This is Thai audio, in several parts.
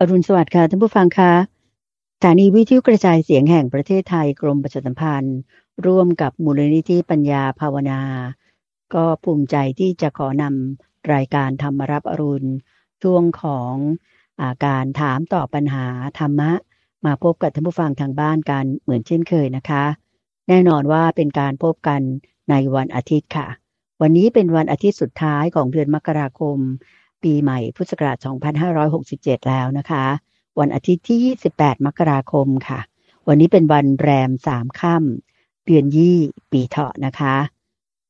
อรุณสวัสดิ์ค่ะท่านผู้ฟังคะสถานีวิทยุกระจายเสียงแห่งประเทศไทยกรมประชาสัมพันธ์ร่วมกับมูลนิธิปัญญาภาวนาก็ภูมิใจที่จะขอนำรายการธรรมรับอรุณช่วงของการถามตอบปัญหาธรรมะมาพบกับท่านผู้ฟังทางบ้านกันเหมือนเช่นเคยนะคะแน่นอนว่าเป็นการพบกันในวันอาทิตย์ค่ะวันนี้เป็นวันอาทิตย์สุดท้ายของเดือนมกราคมปีใหม่พุทธศักราช2567แล้วนะคะวันอาทิตย์ที่28มกราคมค่ะวันนี้เป็นวันแรม3ค่ำเดือนยี่ปีเถาะนะคะ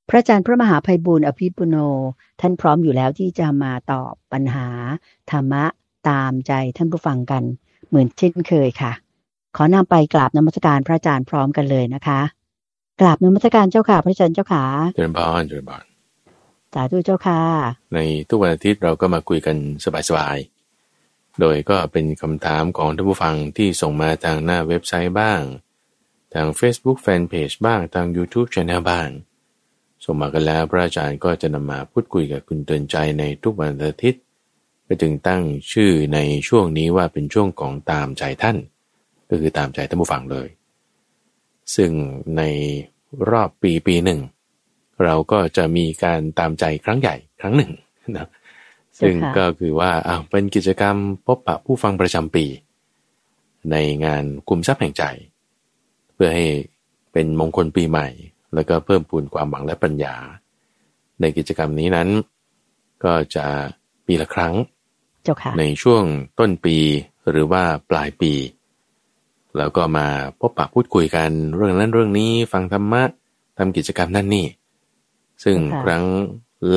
พระอาจารย์พระมหาไพบูลย์อภิปุโนท่านพร้อมอยู่แล้วที่จะมาตอบปัญหาธรรมะตามใจท่านผู้ฟังกันเหมือนเช่นเคยค่ะขอนำไปกราบนมัสการพระอาจารย์พร้อมกันเลยนะคะกราบนมัสการเจ้าค่ะพระอาจารย์เจ้าค่ะเจริญพรเจริญพรสาธุเจ้าค่ะในทุกวันอาทิตย์เราก็มาคุยกันสบายๆโดยก็เป็นคำถามของท่านผู้ฟังที่ส่งมาทางหน้าเว็บไซต์บ้างทาง Facebook Fanpage บ้างทาง YouTube Channel บ้างส่งมากันแล้วพระอาจารย์ก็จะนำมาพูดคุยกับคุณเตือนใจในทุกวันอาทิตย์ก็จึงตั้งชื่อในช่วงนี้ว่าเป็นช่วงของตามใจท่านก็คือตามใจท่านผู้ฟังเลยซึ่งในรอบปีหนึ่งเราก็จะมีการตามใจครั้งใหญ่ครั้งหนึ่งนะซึ่งก็คือว่าเป็นกิจกรรมพบปะผู้ฟังประจำปีในงานคุมทรัพย์แห่งใจเพื่อให้เป็นมงคลปีใหม่แล้วก็เพิ่มพูนความหวังและปัญญาในกิจกรรมนี้นั้นก็จะปีละครั้งในช่วงต้นปีหรือว่าปลายปีแล้วก็มาพบปะพูดคุยกันเรื่องนั้นเรื่องนี้ฟังธรรมะทำกิจกรรมนั่นนี่ซึ่งครั้ง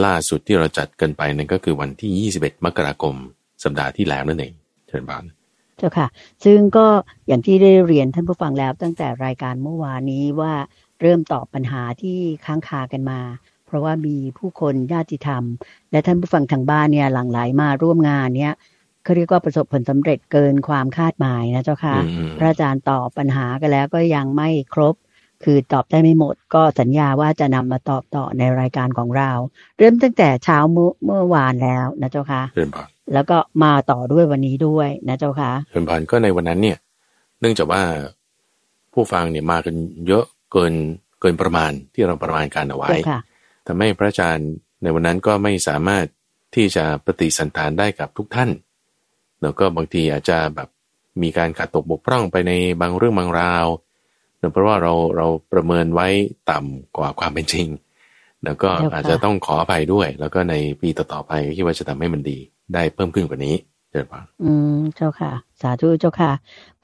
ล่าสุดที่เราจัดกันไปนั่นก็คือวันที่21มกราคมสัปดาห์ที่แล้วนั่นเองเชิญบานเจ้าค่ะซึ่งก็อย่างที่ได้เรียนท่านผู้ฟังแล้วตั้งแต่รายการเมื่อวานนี้ว่าเริ่มตอบปัญหาที่ค้างคากันมาเพราะว่ามีผู้คนญาติธรรมและท่านผู้ฟังทางบ้านเนี่ยหลั่งไหลมาร่วมงานเนี่ยเขาเรียกว่าประสบผลสำเร็จเกินความคาดหมายนะเจ้าค่ะพระอาจารย์ตอบปัญหากันแล้วก็ยังไม่ครบคือตอบได้ไม่หมดก็สัญญาว่าจะนำมาตอบต่อในรายการของเราเริ่มตั้งแต่เช้าเมื่อวานแล้วนะเจ้าค่ะแล้วก็มาต่อด้วยวันนี้ด้วยนะเจ้าค่ะเชิญผ่านก็ในวันนั้นเนี่ยเนื่องจากว่าผู้ฟังเนี่ยมากันเยอะเกินประมาณที่เราประมาณการเอาไว้ทำให้พระอาจารย์ในวันนั้นก็ไม่สามารถที่จะปฏิสันถานได้กับทุกท่านแล้วก็บางทีอาจจะแบบมีการขาดตกบกพร่องไปในบางเรื่องบางราวเพราะว่าเราประเมินไว้ต่ำกว่าความเป็นจริงแล้วก็อาจจะต้องขออภัยด้วยแล้วก็ในปีต่อๆไปคิดว่าจะทำให้มันดีได้เพิ่มขึ้นกว่านี้เจ้าค่ะเจ้าค่ะสาธุเจ้าค่ะ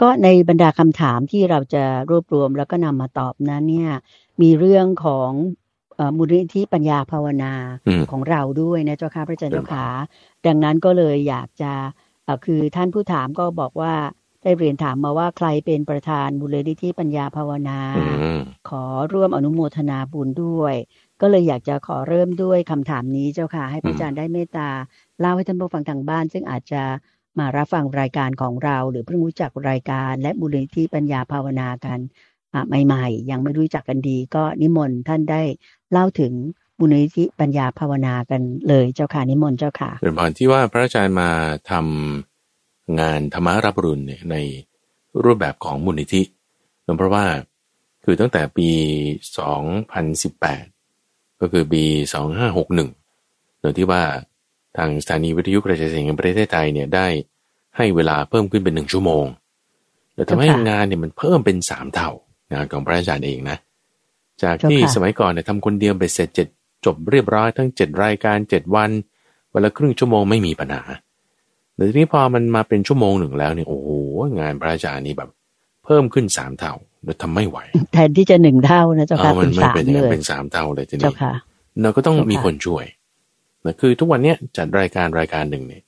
ก็ในบรรดาคำถามที่เราจะรวบรวมแล้วก็นำมาตอบนั้นเนี่ยมีเรื่องของมูลนิธิปัญญาภาวนาของเราด้วยนะเจ้าค่ะพระอาจารย์เจ้าค่ะดังนั้นก็เลยอยากจะคือท่านผู้ถามก็บอกว่าได้เรียนถามมาว่าใครเป็นประธานมูลนิธิปัญญาภาวนาขอร่วมอนุโมทนาบุญด้วยก็เลยอยากจะขอเริ่มด้วยคำถามนี้เจ้าค่ะให้พระอาจารย์ได้เมตตาเล่าให้ท่านผู้ฟังทางบ้านซึ่งอาจจะมารับฟังรายการของเราหรือเพิ่งรู้จักรายการและมูลนิธิปัญญาภาวนากันใหม่ๆยังไม่รู้จักกันดีก็นิมนต์ท่านได้เล่าถึงมูลนิธิปัญญาภาวนากันเลยเจ้าค่ะนิมนต์เจ้าค่ะเป็นตอนที่ว่าพระอาจารย์มาทำงานธรรมรับอรุณเนี่ยในรูปแบบของมูลนิธิเพราะว่าคือตั้งแต่ปี2018ก็คือปี2561โดยที่ว่าทางสถานีวิทยุกระจายเสียงแห่งประเทศไทยเนี่ยได้ให้เวลาเพิ่มขึ้นเป็น1ชั่วโมงแต่ทำให้งานเนี่ยมันเพิ่มเป็น3เท่างานของพระอาจารย์เองนะจากที่สมัยก่อนเนี่ยทำคนเดียวเบ็ดเสร็จจบเรียบร้อยทั้ง7รายการ7วันวันละครึ่งชั่วโมงไม่มีปัญหาแต่ทีนี้พอมันมาเป็นชั่วโมงหนึ่งแล้วเนี่ยโอ้โหงานพระอาจารย์นี่แบบเพิ่มขึ้น3เท่าแล้วทำไม่ไหวแทนที่จะ1เท่านะเจ้าค่ะเป็น3เลยเป็น3เท่าเลยทีนี้เราก็ต้องมีคนช่วยนะคือทุกวันเนี้ยจัดรายการหนึ่งเนี่ย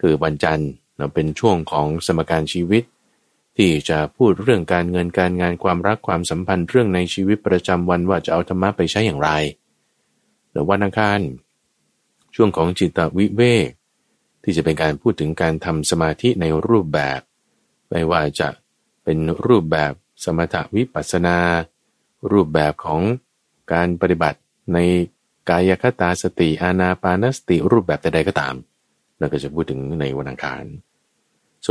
คือวันจันทร์นะเป็นช่วงของสมการชีวิตที่จะพูดเรื่องการเงินการงานความรักความสัมพันธ์เรื่องในชีวิตประจำวันว่าจะเอาธรรมะไปใช้อย่างไรหรือวันอังคารช่วงของจิตวิเวกที่จะเป็นการพูดถึงการทำสมาธิในรูปแบบไม่ว่าจะเป็นรูปแบบสมถะวิปัสสนารูปแบบของการปฏิบัติในกายคตาสติอานาปานสติรูปแบบใดๆก็ตามเราก็จะพูดถึงในวันอังคาร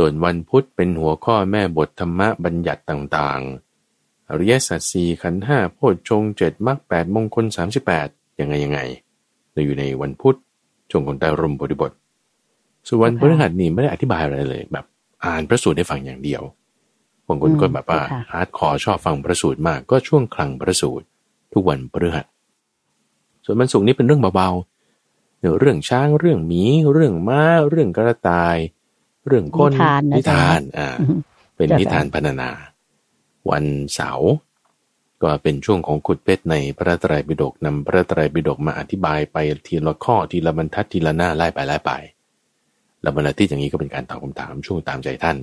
ส่วนวันพุธเป็นหัวข้อแม่บทธรรมบัญญัติต่างๆอริยสัจสี่ขันธ์ห้าโพชฌงค์เจ็ดมรรคแปดมงคล38ยังไงเราอยู่ในวันพุธช่วงของใต้ร่มโพธิบทส่วนวันพฤหัสนี่ไม่ได้อธิบายอะไรเลยแบบอ่านพระสูตรได้ฟังอย่างเดียวบางคนก็แบบว่าฮาร์ดคอร์ชอบฟังพระสูตรมากก็ช่วงคลังพระสูตรทุกวันพฤหัสส่วนวันศุกร์นี้เป็นเรื่องเบาๆเรื่องช้างเรื่องหมีเรื่องม้าเรื่องกระต่ายเรื่องคนนิทานเป็นนิทานพรรณนาวันเสาร์ก็เป็นช่วงของขุดเพชรในพระไตรปิฎกนำพระไตรปิฎกมาอธิบายไปทีละข้อทีละบรรทัดทีละหน้าไล่ไปแล้ววันอาทิตย์อย่างนี้ก็เป็นการตอบคำถามช่วงตามใจท่าน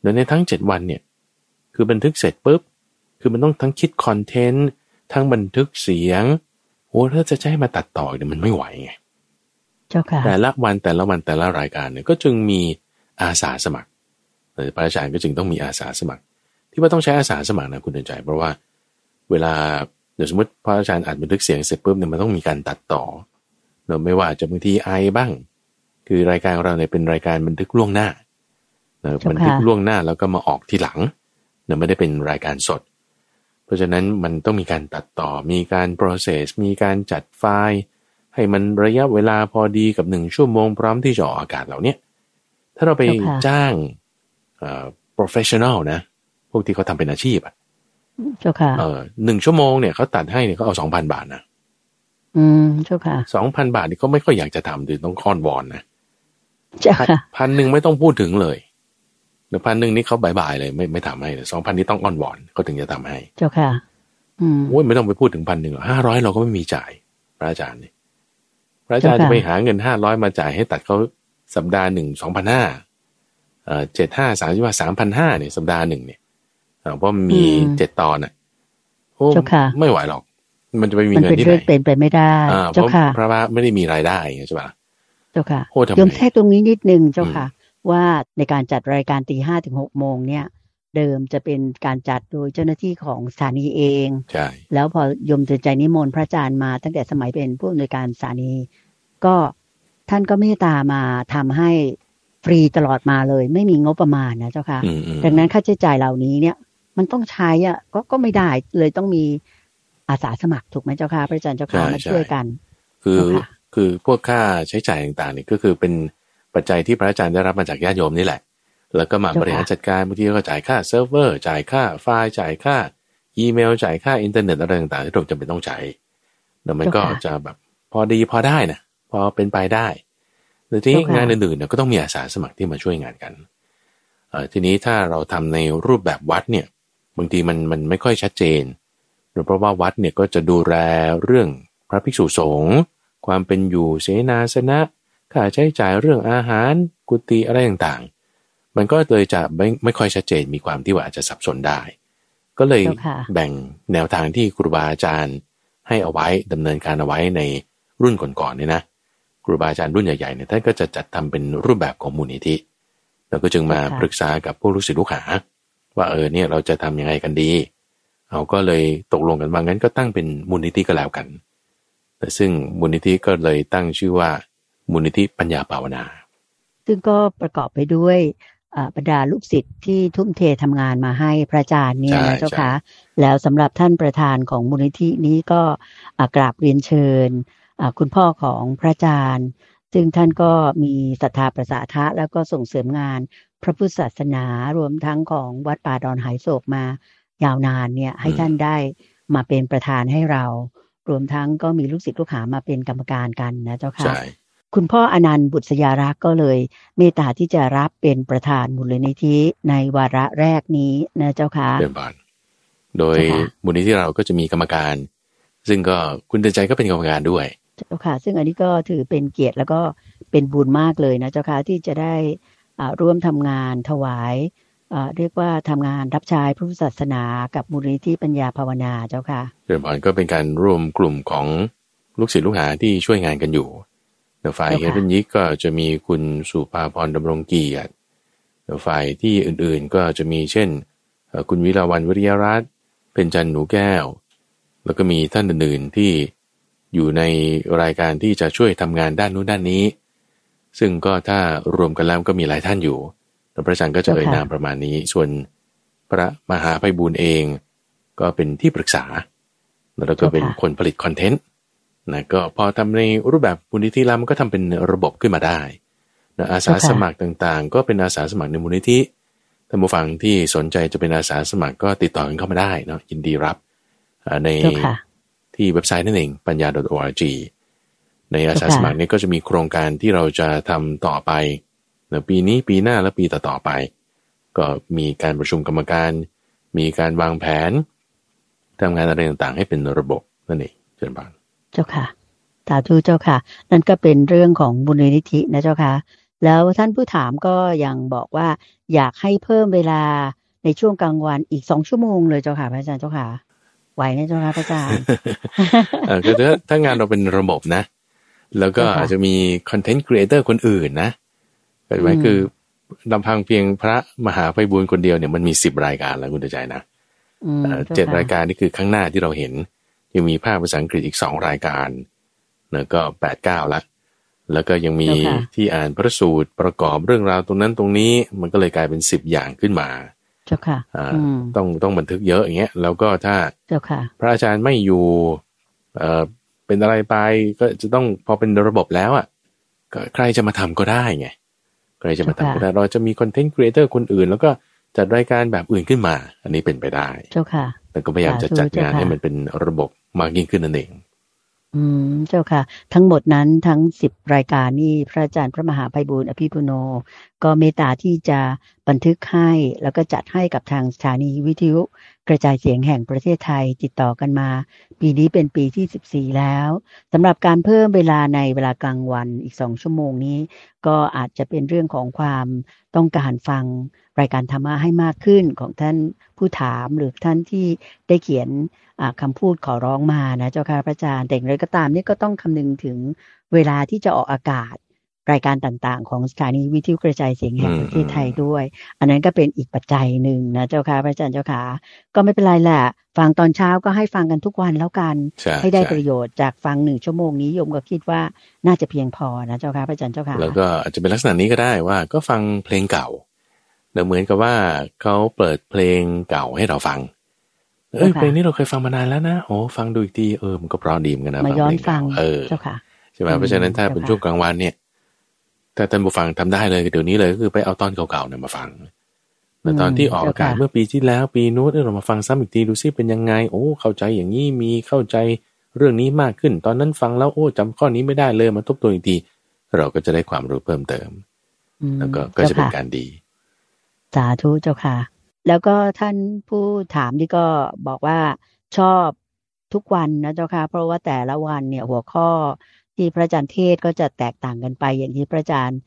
โดยในทั้ง7วันเนี่ยคือบันทึกเสร็จปุ๊บคือมันต้องทั้งคิดคอนเทนต์ทั้งบันทึกเสียงโอ้ถ้าจะใช้มาตัดต่อเนี่ยมันไม่ไหวไงเจ้าค่ะแต่ละวันแต่ละรายการเนี่ยก็จึงมีอาสาสมัครหรือพระอาจารย์ก็จึงต้องมีอาสาสมัครที่ว่าต้องใช้อาสาสมัครนะคุณเดินใจเพราะว่าเวลาเดี๋ยวสมมติพระอาจารย์อัดบันทึกเสียงเสร็จปุ๊บเนี่ยมันต้องมีการตัดต่อโดยไม่ว่าจะบางทีไอบ้างคือรายการของเราเนี่ยเป็นรายการบันทึกล่วงหน้าบันทึกล่วงหน้าแล้วก็มาออกทีหลังเนี่ยไม่ได้เป็นรายการสดเพราะฉะนั้นมันต้องมีการตัดต่อมีการ process มีการจัดไฟล์ให้มันระยะเวลาพอดีกับ1ชั่วโมงพร้อมที่จะออกอากาศเหล่านี้ถ้าเราไปจ้างprofessional นะพวกที่เขาทำเป็นอาชีพอ่ะเจ้าค่ะ1ชั่วโมงเนี่ยเขาตัดให้เนี่ยเขาเอา 2,000 บาทนะเจ้าค่ะ 2,000 บาทนี่ก็ไม่ค่อยอยากจะทำต้องค้อนวอนนะเจ้าค่ะ 1,000 ไม่ต้องพูดถึงเลยแต่ 1,000 นี่เขาบายๆเลยไม่ทำให้ 2,000 นี่ต้องอ้อนวอนเขาถึงจะทำให้เจ้าค่ะโอ้ยไม่ต้องไปพูดถึง 1,000 หรอก 500 เราก็ไม่มีจ่ายพระอาจารย์นี่พระอาจารย์จะไปหาเงิน500มาจ่ายให้ตัดเขาสัปดาห์1 2,500 75 35 3,500 เนี่ยสัปดาห์1เนี่ยเพราะมี7ตอนน่ะโอ้ไม่ไหวหรอกมันจะไปมีเงินที่ไหนมันเป็นไปไม่ได้เจ้าค่ะเพราะว่าไม่ได้มีรายได้ใช่ป่ะเจ้าค่ะโยมแทรกตรงนี้นิดนึงเจ้าค่ะว่าในการจัดรายการ 5:00 น. ถึง 6:00 น. เนี่ยเดิมจะเป็นการจัดโดยเจ้าหน้าที่ของสถานีเองใช่แล้วพอโยมใจนิมนต์พระอาจารย์มาตั้งแต่สมัยเป็นผู้อำนวยการสถานีก็ท่านก็เมตตามาทำให้ฟรีตลอดมาเลยไม่มีงบประมาณนะเจ้าค่ะดังนั้นค่าใช้จ่ายเหล่านี้เนี่ยมันต้องใช้อ่ะก็ไม่ได้เลยต้องมีอาสาสมัครถูกไหมเจ้าค่ะพระอาจารย์เจ้าค่ะมาช่วยกันคือพวกค่าใช้จ่ายต่างๆนี่ก็คือเป็นปัจจัยที่พระอาจารย์ได้รับมาจากญาติโยมนี่แหละแล้วก็มาบริหารจัดการบางทีก็จ่ายค่าเซิร์ฟเวอร์จ่ายค่าไฟล์จ่ายค่าอีเมลจ่ายค่าอินเทอร์เน็ตอะไรต่างๆที่เราจำเป็นต้องใช้แล้วมันก็จะแบบพอดีพอได้นะพอเป็นไปได้หรือที่งานอื่นๆเนี่ยก็ต้องมีอาสาสมัครที่มาช่วยงานกันทีนี้ถ้าเราทำในรูปแบบวัดเนี่ยบางทีมันไม่ค่อยชัดเจนเพราะว่าวัดเนี่ยก็จะดูแลเรื่องพระภิกษุสงฆ์ความเป็นอยู่เสนาสนะค่าใช้จ่ายเรื่องอาหารกุฏิอะไรต่างๆมันก็เลยจะไม่ค่อยชัดเจนมีความที่ว่าอาจจะสับสนได้ก็เลยแบ่งแนวทางที่ครูบาอาจารย์ให้เอาไว้ดำเนินการเอาไว้ในรุ่นก่อนๆเนี่ยนะครูบาอาจารย์รุ่นใหญ่ๆเนี่ยท่านก็จะจัดทำเป็นรูปแบบของมูลนิธิเราก็จึงมาปรึกษากับผู้ลูกศิษย์ลูกหาว่าเนี่ยเราจะทำยังไงกันดีเราก็เลยตกลงกันว่างั้นก็ตั้งเป็นมูลนิธิก็แล้วกันแต่ซึ่งมูลนิธิก็เลยตั้งชื่อว่ามูลนิธิปัญญาภาวนาซึ่งก็ประกอบไปด้วยบรรดาลูกศิษย์ที่ทุ่มเททำงานมาให้พระอาจารย์เนี่ยนะเจ้าค่ะแล้วสำหรับท่านประธานของมูลนิธินี้ก็กราบเรียนเชิญคุณพ่อของพระอาจารย์ซึ่งท่านก็มีศรัทธาประสาทะแล้วก็ส่งเสริมงานพระพุทธศาสนารวมทั้งของวัดป่าดอนหายโศกมายาวนานเนี่ยให้ท่านได้มาเป็นประธานให้เรารวมทั้งก็มีลูกศิษย์ลูกหามาเป็นกรรมการกันนะเจ้าค่ะคุณพ่ออนันต์บุษยารักษ์ก็เลยเมตตาที่จะรับเป็นประธานมูลนิธิในวาระแรกนี้นะเจ้าค่ะเป็นบ้านโดยมูลนิธิเราก็จะมีกรรมการซึ่งก็คุณเตือนใจก็เป็นกรรมการด้วยเจ้าค่ะซึ่งอันนี้ก็ถือเป็นเกียรติแล้วก็เป็นบุญมากเลยนะเจ้าค่ะที่จะได้ร่วมทำงานถวายเรียกว่าทำงานรับใช้พระพุทธศาสนากับมูลนิธิปัญญาภาวนาเจ้าค่ะเดิมพันก็เป็นการรวมกลุ่มของลูกศิษย์ลูกหาที่ช่วยงานกันอยู่ฝ่ายเฮเบนยิกก็จะมีคุณสุภาพรดำรงเกียรติฝ่ายที่อื่นๆก็จะมีเช่นคุณวิลาวันวิริยรัตน์เพ็ญจันทร์หนูแก้วแล้วก็มีท่านอื่นๆที่อยู่ในรายการที่จะช่วยทำงานด้านนู้นด้านนี้ซึ่งก็ถ้ารวมกันแล้วก็มีหลายท่านอยู่ พระอาจารย์ก็จะเอ่ยนามประมาณนี้ส่วนพระมหาไพบูลย์เองก็เป็นที่ปรึกษาแล้วก็เป็นคนผลิตคอนเทนต์นะก็พอทำในรูปแบบมูลนิธิแล้วมันก็ทำเป็นระบบขึ้นมาได้นะอาสาสมัครต่างๆก็เป็นอาสาสมัครในมูลนิธิท่านผู้ฟังที่สนใจจะเป็นอาสาสมัครก็ติดต่อกันเข้ามาได้เนาะยินดีรับในที่เว็บไซต์นั่นเองปัญญา .org ในอาสาสมัครนี้ก็จะมีโครงการที่เราจะทำต่อไปในปีนี้ปีหน้าและปีต่อๆไปก็มีการประชุมกรรมการมีการวางแผนทำงานอะไรต่างๆให้เป็นระบบนั่นเองเชิญบางเจ้าค่ะสาธุเจ้าค่ะนั่นก็เป็นเรื่องของบุญนิธินะเจ้าค่ะแล้วท่านผู้ถามก็ยังบอกว่าอยากให้เพิ่มเวลาในช่วงกลางวันอีก2ชั่วโมงเลยเจ้าค่ะพระอาจารย์เจ้าค่ะไหวนะเจ้าค่ะพระอาจารย์ก็ถ้างานเราเป็นระบบนะแล้วก็อาจจะมีคอนเทนต์ครีเอเตอร์คนอื่นนะแต่ว่าคือลำพังเพียงพระมหาไพบูลย์คนเดียวเนี่ยมันมี10รายการแล้วคุณใจนะ7รายการนี่คือข้างหน้าที่เราเห็นยังมีภาคภาษาอังกฤษอีก2รายการแล้วก็ 8-9 ละแล้วก็ยังมีที่อ่านพระสูตรประกอบเรื่องราวตรงนั้นตรงนี้มันก็เลยกลายเป็น10อย่างขึ้นมาเจ้าค่ะต้องบันทึกเยอะอย่างเงี้ยแล้วก็ถ้าพระอาจารย์ไม่อยู่เป็นอะไรไปก็จะต้องพอเป็นระบบแล้วอ่ะใครจะมาทำก็ได้ไงใครจะมาทำก็ได้เราจะมีคอนเทนต์ครีเอเตอร์คนอื่นแล้วก็จัดรายการแบบอื่นขึ้นมาอันนี้เป็นไปได้เจ้าค่ะแต่ก็พยายามจะจัดงานให้มันเป็นระบบมากยิ่งขึ้นนั่นเองเจ้าค่ะทั้งหมดนั้นทั้ง10รายการนี่พระอาจารย์พระมหาไพบูลย์อภิปุโนก็เมตตาที่จะบันทึกให้แล้วก็จัดให้กับทางสถานีวิทยุกระจายเสียงแห่งประเทศไทยติดต่อกันมาปีนี้เป็นปีที่14แล้วสำหรับการเพิ่มเวลาในเวลากลางวันอีก2ชั่วโมงนี้ก็อาจจะเป็นเรื่องของความต้องการฟังรายการธรรมะให้มากขึ้นของท่านผู้ถามหรือท่านที่ได้เขียนคำพูดขอร้องมานะเจ้าค่ะพระอาจารย์แต่อย่างไรก็ตามนี่ก็ต้องคำนึงถึงเวลาที่จะออกอากาศรายการต่างๆของสถานีวิทยุกระจายเสียงแห่งประเทศไทยด้วยอันนั้นก็เป็นอีกปัจจัยหนึ่งนะเจ้าค่ะพระอาจารย์เจ้าค่ะก็ไม่เป็นไรแหละฟังตอนเช้าก็ให้ฟังกันทุกวันแล้วกันให้ได้ประโยชน์จากฟัง1ชั่วโมงนี้โยมก็คิดว่าน่าจะเพียงพอนะเจ้าค่ะพระอาจารย์เจ้าค่ะแล้วก็อาจจะเป็นลักษณะนี้ก็ได้ว่าก็ฟังเพลงเก่าเหมือนกับว่าเขาเปิดเพลงเก่าให้เราฟังเพลงนี้เราเคยฟังมานานแล้วนะโอ้ฟังดูอีกทีมันก็เพราะดีเหมือนกันนะมาย้อนฟังเจ้าค่ะใช่ไหมเพราะฉะนั้นถ้าเป็นช่วงกลางวันเนี่ยถ้าท่านผู้ฟังทำได้เลยเดี๋ยวนี้เลยก็คือไปเอาตอนเก่าๆเนี่ยมาฟังแต่ตอนที่ออกอากาศเมื่อปีที่แล้วปีนู้นเรามาฟังซ้ำอีกทีดูซิเป็นยังไงโอ้เข้าใจอย่างนี้มีเข้าใจเรื่องนี้มากขึ้นตอนนั้นฟังแล้วโอ้จำข้อนี้ไม่ได้เลยมาทบทวนอีกทีเราก็จะได้ความรู้เพิ่มเติมแล้วก็จะเป็นการดีสาธุเจ้าค่ะแล้วก็ท่านผู้ถามนี่ก็บอกว่าชอบทุกวันนะเจ้าค่ะเพราะว่าแต่ละวันเนี่ยหัวข้อที่พระอาจารย์เทศก็จะแตกต่างกันไปอย่างที่พระอาจารย์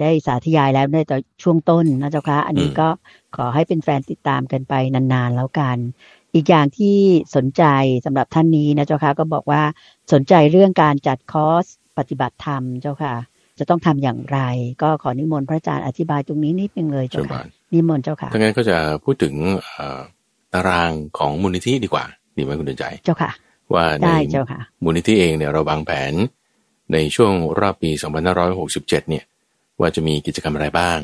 ได้สาธยายแล้วในตอนช่วงต้นนะเจ้าค่ะอันนี้ก็ขอให้เป็นแฟนติดตามกันไปนานๆแล้วกันอีกอย่างที่สนใจสำหรับท่านนี้นะเจ้าค่ะก็บอกว่าสนใจเรื่องการจัดคอร์สปฏิบัติธรรมเจ้าค่ะจะต้องทำอย่างไรก็ขอนิมนต์พระอาจารย์อธิบายตรงนี้นิดนึงเลยเจ้าค่ะนิมนต์เจ้าค่ะทั้งนั้นก็จะพูดถึงตารางของมูลนิธิดีกว่าดีไหมคุณดวงใจเจ้าค่ะว่าในมูลนิธิเองเนี่ยเราวางแผนในช่วงรอบปี2567เนี่ยว่าจะมีกิจกรรมอะไรบ้าง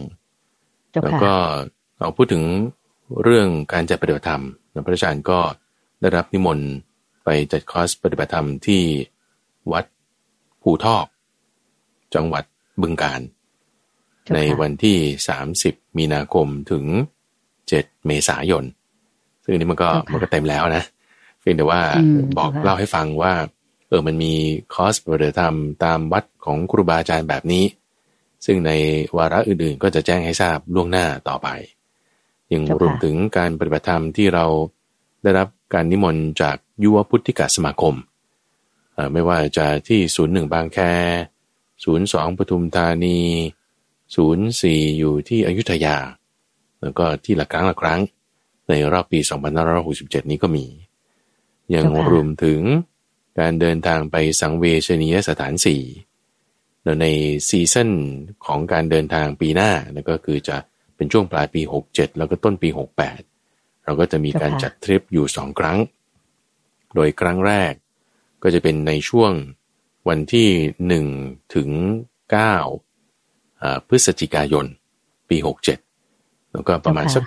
แล้วก็เราพูดถึงเรื่องการจัดปฏิบัติธรรมพระอาจารย์ก็ได้รับนิมนต์ไปจัดคอร์สปฏิบัติธรรมที่วัดภูทอกจังหวัดบึงกาฬในวันที่30มีนาคมถึง7เมษายนซึ่งนี้มันก็เต็มแล้วนะเพียงแต่ว่าบอกเล่าให้ฟังว่ามันมีคอร์สปฏิบัติธรรมตามวัดของครูบาอาจารย์แบบนี้ซึ่งในวาระอื่นๆก็จะแจ้งให้ทราบล่วงหน้าต่อไปยังรวมถึงการปฏิบัติธรรมที่เราได้รับการนิมนต์จากยุวพุทธิกสมาคมไม่ว่าจะที่01บางแค02ปทุมธานี04อยู่ที่อยุธยาแล้วก็ที่ละครั้งในรอบปี2567นี้ก็มียังรวมถึงการเดินทางไปสังเวชนียสถาน4ในซีซั่นของการเดินทางปีหน้าแล้วก็คือจะเป็นช่วงปลายปี67แล้วก็ต้นปี68เราก็จะมีการจัดทริปอยู่2ครั้งโดยครั้งแรกก็จะเป็นในช่วงวันที่1ถึง9พฤศจิกายนปี67 แล้วก็ประมาณสัก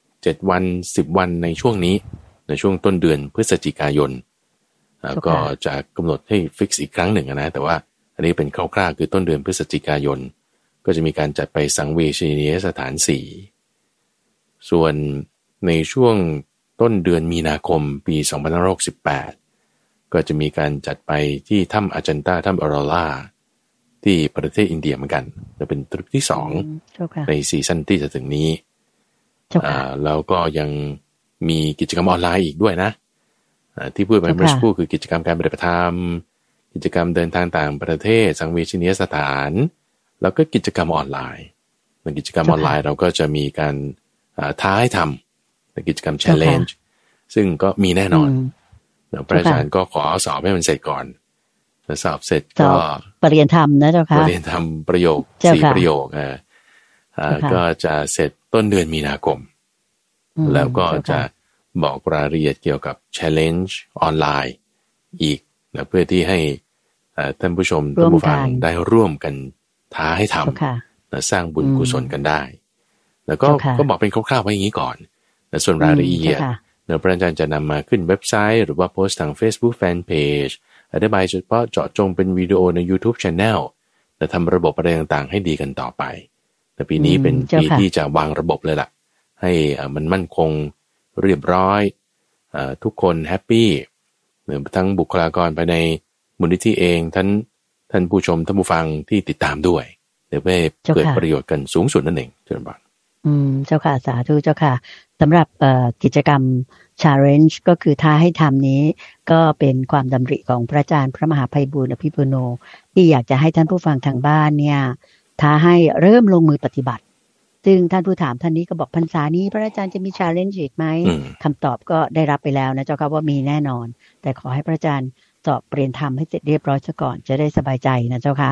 7 วัน 10 วันในช่วงนี้ในช่วงต้นเดือนพฤศจิกายนแล้วก็จะกำหนดให้ฟิกซ์อีกครั้งหนึ่งนะแต่ว่าอันนี้เป็นคร่าวๆคือต้นเดือนพฤศจิกายนก็จะมีการจัดไปสังเวชนียสถาน4ส่วนในช่วงต้นเดือนมีนาคมปี2568ก็จะมีการจัดไปที่ถ้ำอาจันตาถ้ำออโรราที่ประเทศอินเดียเหมือนกันจะเป็นทริปที่2ในซีซั่นที่จะถึงนี้แล้วก็ยังมีกิจกรรมออนไลน์อีกด้วยนะที่พูดไปเมื่อสักครู่คือกิจกรรมการปฏิบัติธรรมกิจกรรมเดินทางต่างประเทศสังเวชนียสถานแล้วก็กิจกรรมออนไลน์ในกิจกรรมออนไลน์เราก็จะมีการท้าให้ทำในกิจกรรม challenge ซึ่งก็มีแน่นอนพระอาจารย์ก็ขอสอบให้มันเสร็จก่อนสอบเสร็จก็ประเรียนธรรมนะเจ้าค่ะประเรียนธรรมประโยค4 ประโยคก็จะเสร็จต้นเดือนมีนาคมแล้วก็จะบอกรายละเอียดเกี่ยวกับ challenge ออนไลน์อีกนะเพื่อที่ให้ท่านผู้ชมท่านผู้ฟังได้ร่วมกันท้าให้ทำนะสร้างบุญกุศลกันได้แล้วก็บอกเป็นคร่าวๆไว้อย่างนี้ก่อนนะส่วนรายละเอียดนะพระอาจารย์จะนำมาขึ้นเว็บไซต์หรือว่าโพสต์ทาง Facebook Fanpage อธิบายเฉพาะเจาะจงเป็นวิดีโอใน YouTube Channel และทำระบบอะไรต่างๆให้ดีกันต่อไปแต่ปีนี้เป็นปีที่จะวางระบบเลยล่ะให้มันมั่นคงเรียบร้อยทุกคนแฮปปี้ทั้งบุคลากรภายในมูลนิธิเองท่านผู้ชมท่านผู้ฟังที่ติดตามด้วยเดี๋ยวไปเกิดประโยชน์กันสูงสุดนั่นเองเชิญบานเจ้าค่ะสาธุเจ้าค่ะสำหรับกิจกรรม Challenge ก็คือท้าให้ทำนี้ก็เป็นความดำริของพระอาจารย์พระมหาไพบูลย์อภิปุโนที่อยากจะให้ท่านผู้ฟังทางบ้านเนี่ยท้าให้เริ่มลงมือปฏิบัติซึ่งท่านผู้ถามท่านนี้ก็บอกพรรษานี้พระอาจารย์จะมี challenge อีกไหมคำตอบก็ได้รับไปแล้วนะเจ้าค่ะว่ามีแน่นอนแต่ขอให้พระอาจารย์สอบเรียนธรรมให้เสร็จเรียบร้อยซะก่อนจะได้สบายใจนะเจ้าค่ะ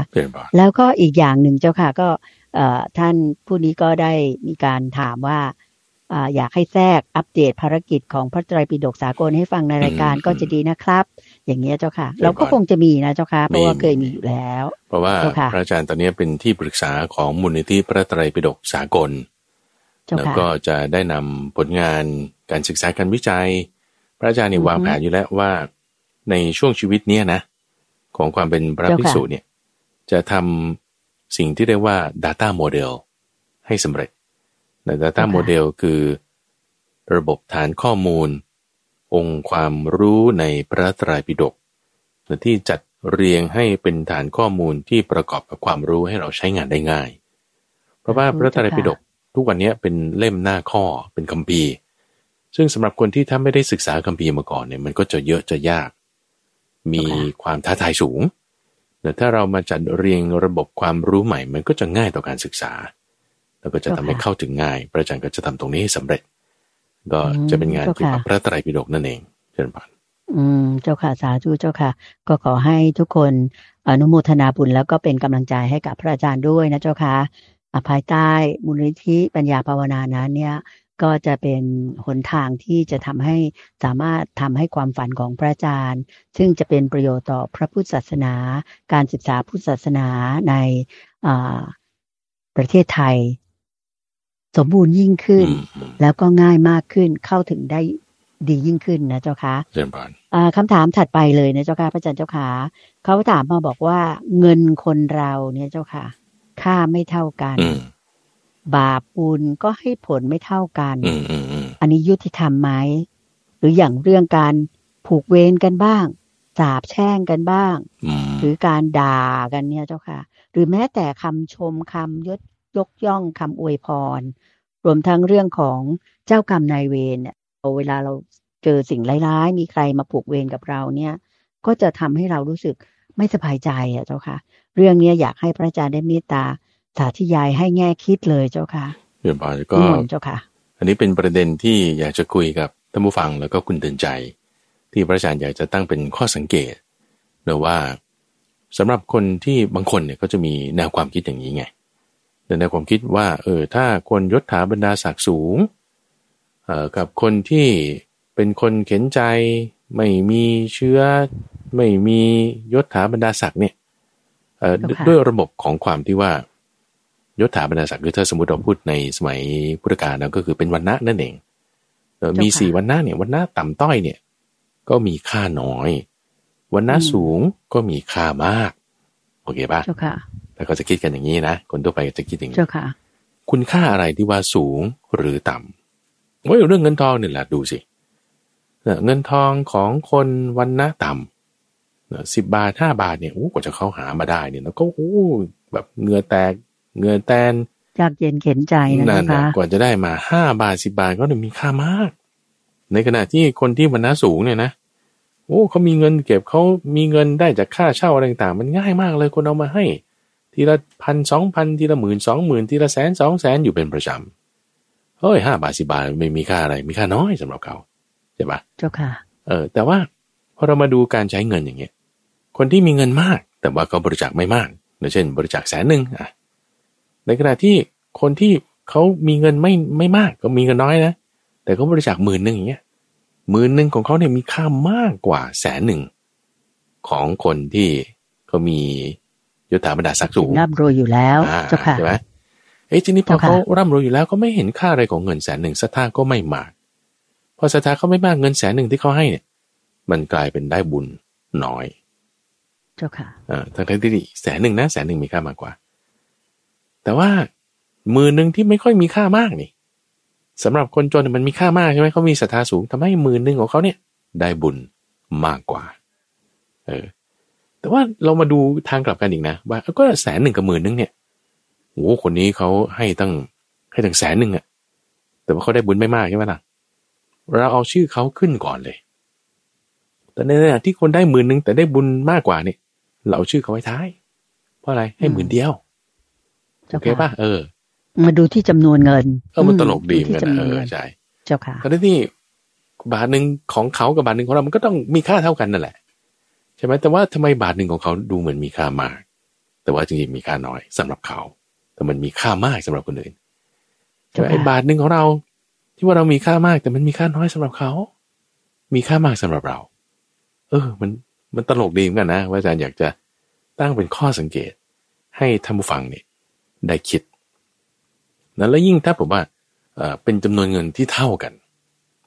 แล้วก็อีกอย่างหนึ่งเจ้าค่ะก็ท่านผู้นี้ก็ได้มีการถามว่าอยากให้แทรกอัปเดตภารกิจของพระไตรปิฎกสากลให้ฟังในรายการก็จะดีนะครับอย่างนี้เจ้าค่ะเราก็คงจะมีนะเจ้าค่ะเพราะว่าเคยมีอยู่แล้วเพราะว่าพระอาจารย์ตอนนี้เป็นที่ปรึกษาของมูลนิธิพระไตรปิฎกสากลแล้วก็จะได้นำผลงานการศึกษาการวิจัยพระอาจารย์เนี่ยวางแผนอยู่แล้วว่าในช่วงชีวิตเนี้ยนะของความเป็นพระภิกษุเนี่ยจะทำสิ่งที่เรียกว่า Data Model ให้สำเร็จใน Data Model คือระบบฐานข้อมูลองค์ความรู้ในพระไตรปิฎกที่จัดเรียงให้เป็นฐานข้อมูลที่ประกอบกับความรู้ให้เราใช้งานได้ง่ายเพราะว่าพระไตรปิฎกทุกวันนี้เป็นเล่มหน้าข้อเป็นคัมภีร์ซึ่งสำหรับคนที่ถ้าไม่ได้ศึกษาคัมภีร์มาก่อนเนี่ยมันก็จะเยอะจะยากมีความท้าทายสูงแต่ถ้าเรามาจัดเรียงระบบความรู้ใหม่มันก็จะง่ายต่อการศึกษาแล้วก็จะทำให้เข้าถึงง่ายพระอาจารย์ก็จะทำตรงนี้ให้สำเร็จก็จะเป็นงานเกี่ยวกับพระไตรปิฎกนั่นเองเชิญผ่านเจ้าค่ะสาธุเจ้าค่ะก็ขอให้ทุกคนอนุโมทนาบุญแล้วก็เป็นกำลังใจให้กับพระอาจารย์ด้วยนะเจ้าค่ะภายใต้มูลนิธิปัญญาภาวนานั้นเนี่ยก็จะเป็นหนทางที่จะทำให้สามารถทำให้ความฝันของพระอาจารย์ซึ่งจะเป็นประโยชน์ต่อพระพุทธศาสนาการศึกษาพุทธศาสนาในประเทศไทยสมบูรณ์ยิ่งขึ้นแล้วก็ง่ายมากขึ้นเข้าถึงได้ดียิ่งขึ้นนะเจ้าค่ะคำถามถัดไปเลยนะเจ้าค่ะพระอาจารย์เจ้าค่ะเขาถามมาบอกว่าเงินคนเราเนี่ยเจ้าค่ะค่าไม่เท่ากันบาปบุญก็ให้ผลไม่เท่ากันอันนี้ยุติธรรมไหมหรืออย่างเรื่องการผูกเวรกันบ้างสาปแช่งกันบ้างหรือการด่ากันเนี่ยเจ้าค่ะหรือแม้แต่คำชมคำยกย่องคำอวยพรรวมทั้งเรื่องของเจ้ากรรมนายเวรเนี่ยเวลาเราเจอสิ่งร้ายๆมีใครมาผูกเวรกับเราเนี่ยก็จะทำให้เรารู้สึกไม่สบายใจอ่ะเจ้าค่ะเรื่องนี้อยากให้พระอาจารย์ได้เมตตาสาธยายให้แง่คิดเลยเจ้าค่ะเรื่องบาปก็เจ้าค่ะอันนี้เป็นประเด็นที่อยากจะคุยกับท่านผู้ฟังแล้วก็คุณเตือนใจที่พระอาจารย์อยากจะตั้งเป็นข้อสังเกตนะว่าสำหรับคนที่บางคนเนี่ยก็จะมีแนวความคิดอย่างนี้ไงในความคิดว่าถ้าคนยศถาบรรดาศักดิ์สูงกับคนที่เป็นคนเข็นใจไม่มีเชื้อไม่มียศถาบรรดาศักดิ์เนี่ยด้วยระบบของความที่ว่า ยศถาบรรดาศักดิ์คือถ้าสมมติเราพูดในสมัยพุทธกาลก็คือเป็นวรรณะนั่นเองมีสี่วรรณะเนี่ยวรรณะต่ำต้อยเนี่ยก็มีค่าน้อยวรรณะสูงก็มีค่ามากโอเคป่ะแล้วก็จะคิดกันอย่างนี้นะคนทั่วไปจะคิดอย่างนี้คุณค่าอะไรที่ว่าสูงหรือต่ำเรื่องเงินทองเนี่ยแหละดูสิเงินทองของคนวรรณะต่ำ10 บาท5 บาทเนี่ยกว่าจะเข้าหามาได้เนี่ยแล้วก็แบบเหงื่อแตกเหงื่อแตนยากเย็นเข็นใจนะคะกว่าจะได้มา5 บาท10 บาทก็มีค่ามากในขณะที่คนที่วรรณะสูงเนี่ยนะเขามีเงินเก็บเขามีเงินได้จากค่าเช่าอะไรต่างๆมันง่ายมากเลยคนเอามาให้ทีละพัน 2,000 ทีละหมื่น 20,000 ทีละแสน 200,000อยู่เป็นประจำ5 บาท10 บาทไม่มีค่าอะไรมีค่าน้อยสำหรับเขาใช่ปะเจ้าค่ะแต่ว่าพอเรามาดูการใช้เงินอย่างเงี้ยคนที่มีเงินมากแต่ว่าเขาบริจาคไม่มากเช่นบริจาค100,000ในขณะที่คนที่เขามีเงินไม่มากก็มีเงินน้อยนะแต่เขาบริจาค10,000อย่างเงี้ย10,000ของเขาเนี่ยมีค่ามากกว่า100,000ของคนที่เขามียศถาบรรดาศักดิ์สูงร่ำรวยอยู่แล้วเจ้าค่ะใช่ไหมทีนี้พอเขาร่ำรวยอยู่แล้วก็ไม่เห็นค่าอะไรของเงิน100,000ศรัทธาก็ไม่มากพอศรัทธาเขาไม่มากเงิน100,000ที่เขาให้เนี่ยมันกลายเป็นได้บุญน้อยเจ้าค่ะทั้งที่100,000นะ100,000มีค่ามากกว่าแต่ว่า10,000ที่ไม่ค่อยมีค่ามากนี่สำหรับคนจนมันมีค่ามากใช่ไหมเขามีศรัทธาสูงทำให้10,000ของเขาเนี่ยได้บุญมากกว่าแต่ว่าเรามาดูทางกลับกันอีกนะว่าก็100,000กับ10,000เนี่ยโอ้คนนี้เขาให้ตั้ง100,000แต่ว่าเขาได้บุญไม่มากใช่ไหมล่ะเราเอาชื่อเขาขึ้นก่อนเลยแต่ในขณะที่คนได้10,000แต่ได้บุญมากกว่าเนี่ยเราเอาชื่อเขาไว้ท้ายเพราะอะไรให้10,000โอเคป่ะมาดูที่จำนวนเงินมันตลกดีเหมือนกันใช่เจ้าค่ะแต่ที่บาท 1ของเขากับบาท 1ของเรามันก็ต้องมีค่าเท่ากันนั่นแหละใช่ไหมแต่ว่าทำไมบาท 1ของเขาดูเหมือนมีค่ามากแต่ว่าจริงๆมีค่าน้อยสำหรับเขาแต่มันมีค่ามากสำหรับคนอื่นแต่ไอ้บาท 1ของเราที่ว่าเรามีค่ามากแต่มันมีค่าน้อยสำหรับเขามีค่ามากสำหรับเรามันตลกดีเหมือนกันนะว่าอาจารย์อยากจะตั้งเป็นข้อสังเกตให้ท่านผู้ฟังเนี่ยได้คิดนั้นแล้วยิ่งถ้าผมว่าเป็นจำนวนเงินที่เท่ากัน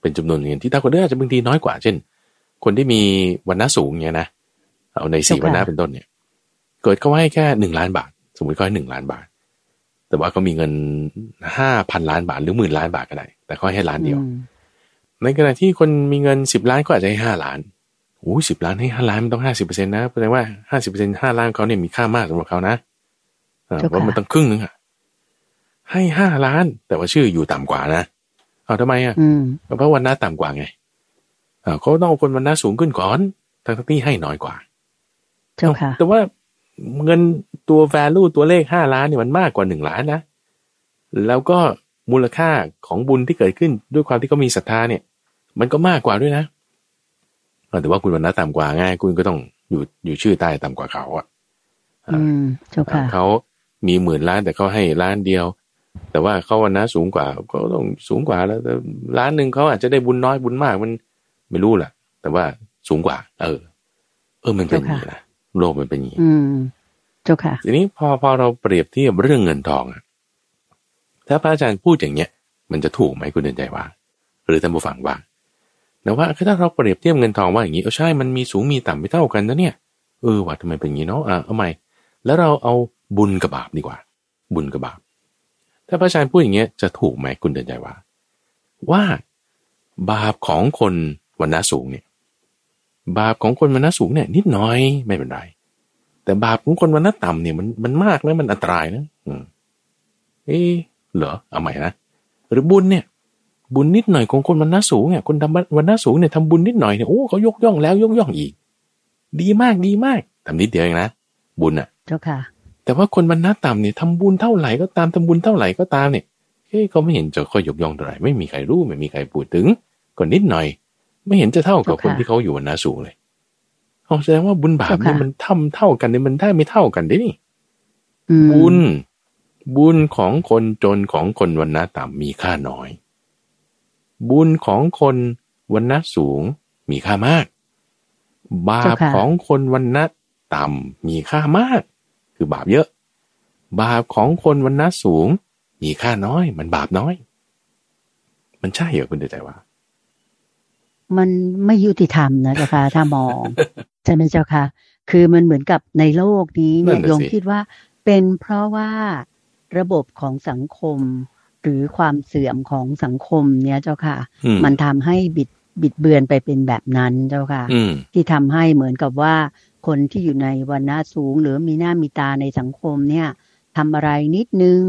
เป็นจำนวนเงินที่เท่ากันอาจจะบางทีน้อยกว่าเช่นคนที่มีวรรณะสูงเนี่ยนะเอาใน4วรรณะเป็นต้นเนี่ยเกิดเขาให้แค่1,000,000,000 บาทสมมติเขาให้1,000,000,000 บาทแต่ว่าเขามีเงิน 5,000 ล้านบาทหรือ10,000,000,000 บาทก็ได้แต่เขาให้1,000,000,000ในขณะที่คนมีเงิน10,000,000,000ก็อาจจะให้5,000,000,00010,000,000,000ให้5,000,000,000มันต้อง 50% นะแสดงว่า 50% 5,000,000,000เขาเนี่ยมีค่ามากสำหรับเขานะว่ามันต้องครึ่งนึงให้5,000,000,000แต่ว่าชื่ออยู่ต่ำกว่านะทำไมเพราะวรรณะต่ำกว่าไงเขาต้องเอาคนวรรณะสูงขึ้นก่อนทั้งที่ให้น้อยกว่าเจ้าค่ะแต่ว่าเงินตัว value ตัวเลข5,000,000,000เนี่ยมันมากกว่า1,000,000,000นะแล้วก็มูลค่าของบุญที่เกิดขึ้นด้วยความที่เขามีศรัทธาเนี่ยมันก็มากกว่าด้วยนะแต่ว่าคุณวรรณะต่ำกว่าไงคุณก็ต้องอยู่ชื่อใต้ต่ำกว่าเขาเจ้าค่ะเขามี10,000,000,000แต่เขาให้1,000,000,000แต่ว่าเขาวรรณะสูงกว่าก็ต้องสูงกว่าแล้ว1,000,000,000เขาอาจจะได้บุญน้อยบุญมากมันไม่รู้ล่ะแต่ว่าสูงกว่ามันเป็นอย่างนี้นะโลกมันเป็นอย่างนี้เจ้าค่ะทีนี้พอเราเปรียบเทียบเรื่องเงินทองถ้าพระอาจารย์พูดอย่างเงี้ยมันจะถูกไหมคุณเดินใจว่าหรือท่านผู้ฟังว่าแต่ว่าถ้าเราเปรียบเทียบเงินทองว่าอย่างนี้ใช่มันมีสูงมีต่ำไม่เท่ากันนะเนี่ยว่าทำไมเป็นอย่างนี้เนาะเอาใหม่แล้วเราเอาบุญกับบาปดีกว่าบุญกับบาปถ้าพระอาจารย์พูดอย่างเงี้ยจะถูกไหมคุณเดินใจว่าบาปของคนวรรณะสูงเนี่ยบาปของคนวรรณะสูงเนี่ยนิดน้อยไม่เป็นไรแต่บาปของคนวรรณะต่ำเนี่ยมันมากนะมันอันตรายนะเหรอเอาใหม่นะหรือบุญเนี่ยบุญนิดหน่อยของคนวรรณะสูงเนี่ยคนทำวรรณะสูงเนี่ยทำบุญนิดหน่อยเนี่ยเขายกย่องแล้วยกย่องอีกดีมากทำนิดเดียวเองนะบุญอ่ะเจ้าค่ะแต่ว่าคนวรรณะต่ำเนี่ยทำบุญเท่าไหร่ก็ตามทำบุญเท่าไหร่ก็ตามเนี่ยเขาไม่เห็นจะค่อยยกย่องเท่าไหร่ไม่มีใครรู้ไม่มีใครพูดถึงก็นิดหน่อยไม่เห็นจะเท่ากับคนที่เขาอยู่วรรณะสูงเลยแสดงว่าบุญบาปเนี่ยมันทำเท่ากันเนี่ยมันได้ไม่เท่ากันดินี่บุญของคนจนของคนวรรณะต่ำมีค่าน้อยบุญของคนวรรณะสูงมีค่ามากบาปของคนวรรณะต่ำมีค่ามากคือบาปเยอะ บาปของคนวรรณะสูงมีค่าน้อยมันบาปน้อยมันใช่เหรอคุณเดชใจว่ามันไม่ยุติธรรมนะเจ้าค่ะถ้ามองใช่ไหมเจ้าค่ะคือมันเหมือนกับในโลกนี้เนี่ยโยมคิดว่าเป็นเพราะว่าระบบของสังคมหรือความเสื่อมของสังคมเนี่ยเจ้าค่ะมันทำให้บิดเบือนไปเป็นแบบนั้นเจ้าค่ะที่ทำให้เหมือนกับว่าคนที่อยู่ในวรรณะสูงหรือมีหน้ามีตาในสังคมเนี่ยทำอะไรนิดนึง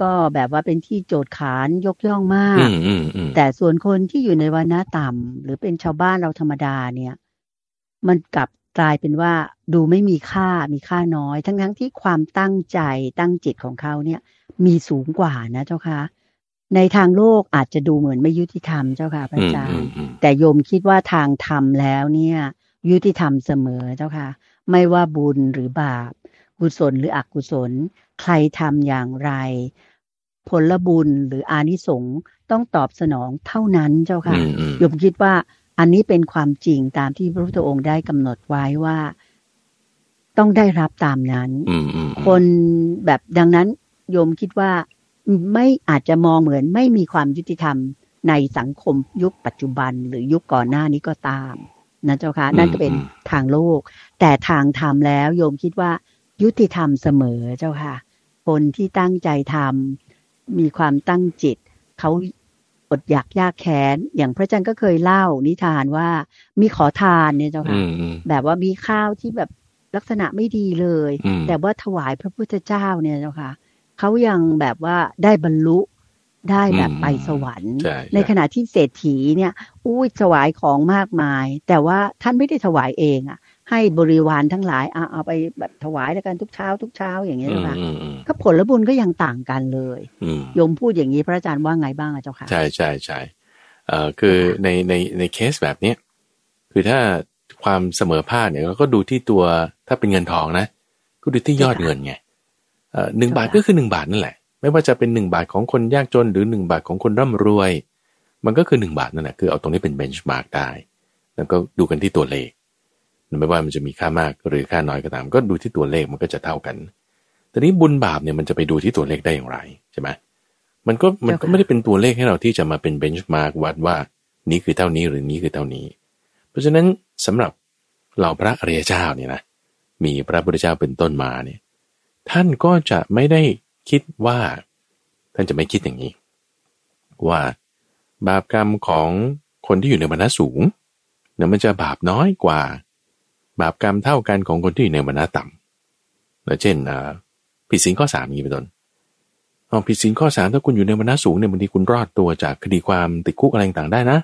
ก็แบบว่าเป็นที่โจทย์ขานยกย่องมากแต่ส่วนคนที่อยู่ในวรรณะต่ำหรือเป็นชาวบ้านเราธรรมดาเนี่ยมันกลับกลายเป็นว่าดูไม่มีค่ามีค่าน้อยทั้งที่ความตั้งใจตั้งจิตของเขาเนี่ยมีสูงกว่านะเจ้าค่ะในทางโลกอาจจะดูเหมือนไม่ยุติธรรมเจ้าค่ะพระอาจารย์แต่โยมคิดว่าทางธรรมแล้วเนี่ยยุติธรรมเสมอเจ้าค่ะไม่ว่าบุญหรือบาปกุศลหรืออกุศลใครทำอย่างไรผลบุญหรืออานิสงส์ต้องตอบสนองเท่านั้นเจ้าค่ะโยมคิดว่าอันนี้เป็นความจริงตามที่พระพุทธองค์ได้กำหนดไว้ว่าต้องได้รับตามนั้นคนแบบดังนั้นโยมคิดว่าไม่อาจจะมองเหมือนไม่มีความยุติธรรมในสังคมยุคปัจจุบันหรือยุคก่อนหน้านี้ก็ตามนะเจ้าค่ะนั่นก็เป็นทางโลกแต่ทางธรรมแล้วโยมคิดว่ายุติธรรมเสมอเจ้าค่ะคนที่ตั้งใจทำมีความตั้งจิตเขาอดอยากยากแค้นอย่างพระอาจารย์ก็เคยเล่านิทานว่ามีขอทานเนี่ยเจ้าค่ะแบบว่ามีข้าวที่แบบลักษณะไม่ดีเลยแต่ว่าถวายพระพุทธเจ้าเนี่ยเจ้าค่ะเขายังแบบว่าได้บรรลุได้แบบไปสวรรค์ในขณะที่เศรษฐีเนี่ยอุ้ยถวายของมากมายแต่ว่าท่านไม่ได้ถวายเองอ่ะให้บริวารทั้งหลายเอาไปแบบถวายแล้วกันทุกเช้าอย่างเงี้ยนะคะก็ผลบุญก็ยังต่างกันเลยโยมพูดอย่างนี้พระอาจารย์ว่าไงบ้างเจ้าค่ะใช่คือในเคสแบบเนี้ยคือถ้าความเสมอภาคเนี่ยก็ดูที่ตัวถ้าเป็นเงินทองนะก็ดูที่ยอดเงินไง1 บาทก็คือ1 บาทนั่นแหละไม่ว่าจะเป็น1 บาทของคนยากจนหรือ1 บาทของคนร่ำรวยมันก็คือ1 บาทนั่นแหละคือเอาตรงนี้เป็นเบนช์มาร์กได้แล้วก็ดูกันที่ตัวเลขไม่ว่ามันจะมีค่ามากหรือค่าน้อยก็ตามก็ดูที่ตัวเลขมันก็จะเท่ากันแต่นี้บุญบาปเนี่ยมันจะไปดูที่ตัวเลขได้อย่างไรใช่ไหมมันก็ไม่ได้เป็นตัวเลขให้เราที่จะมาเป็นเบนช์มาร์กวัดว่านี้คือเท่านี้หรือนี้คือเท่านี้เพราะฉะนั้นสำหรับเราพระอริยเจ้าเนี่ยนะมีพระพุทธเจ้าเป็นต้นมาเนี่ยท่านก็จะไม่ได้คิดว่าท่านจะไม่คิดอย่างนี้ว่าบาปกรรมของคนที่อยู่ในวรรณะสูงเนี่ยมันจะบาปน้อยกว่าบาปกรรมเท่ากันของคนที่อยู่ในวรรณะต่ำแล้วเช่นผิดศีลข้อ3อย่างนี้เป็นต้นผิดศีลข้อ3ถ้าคุณอยู่ในวรรณะสูงเนี่ยบางทีคุณรอดตัวจากคดีความติดคุกอะไรต่างๆได้นะ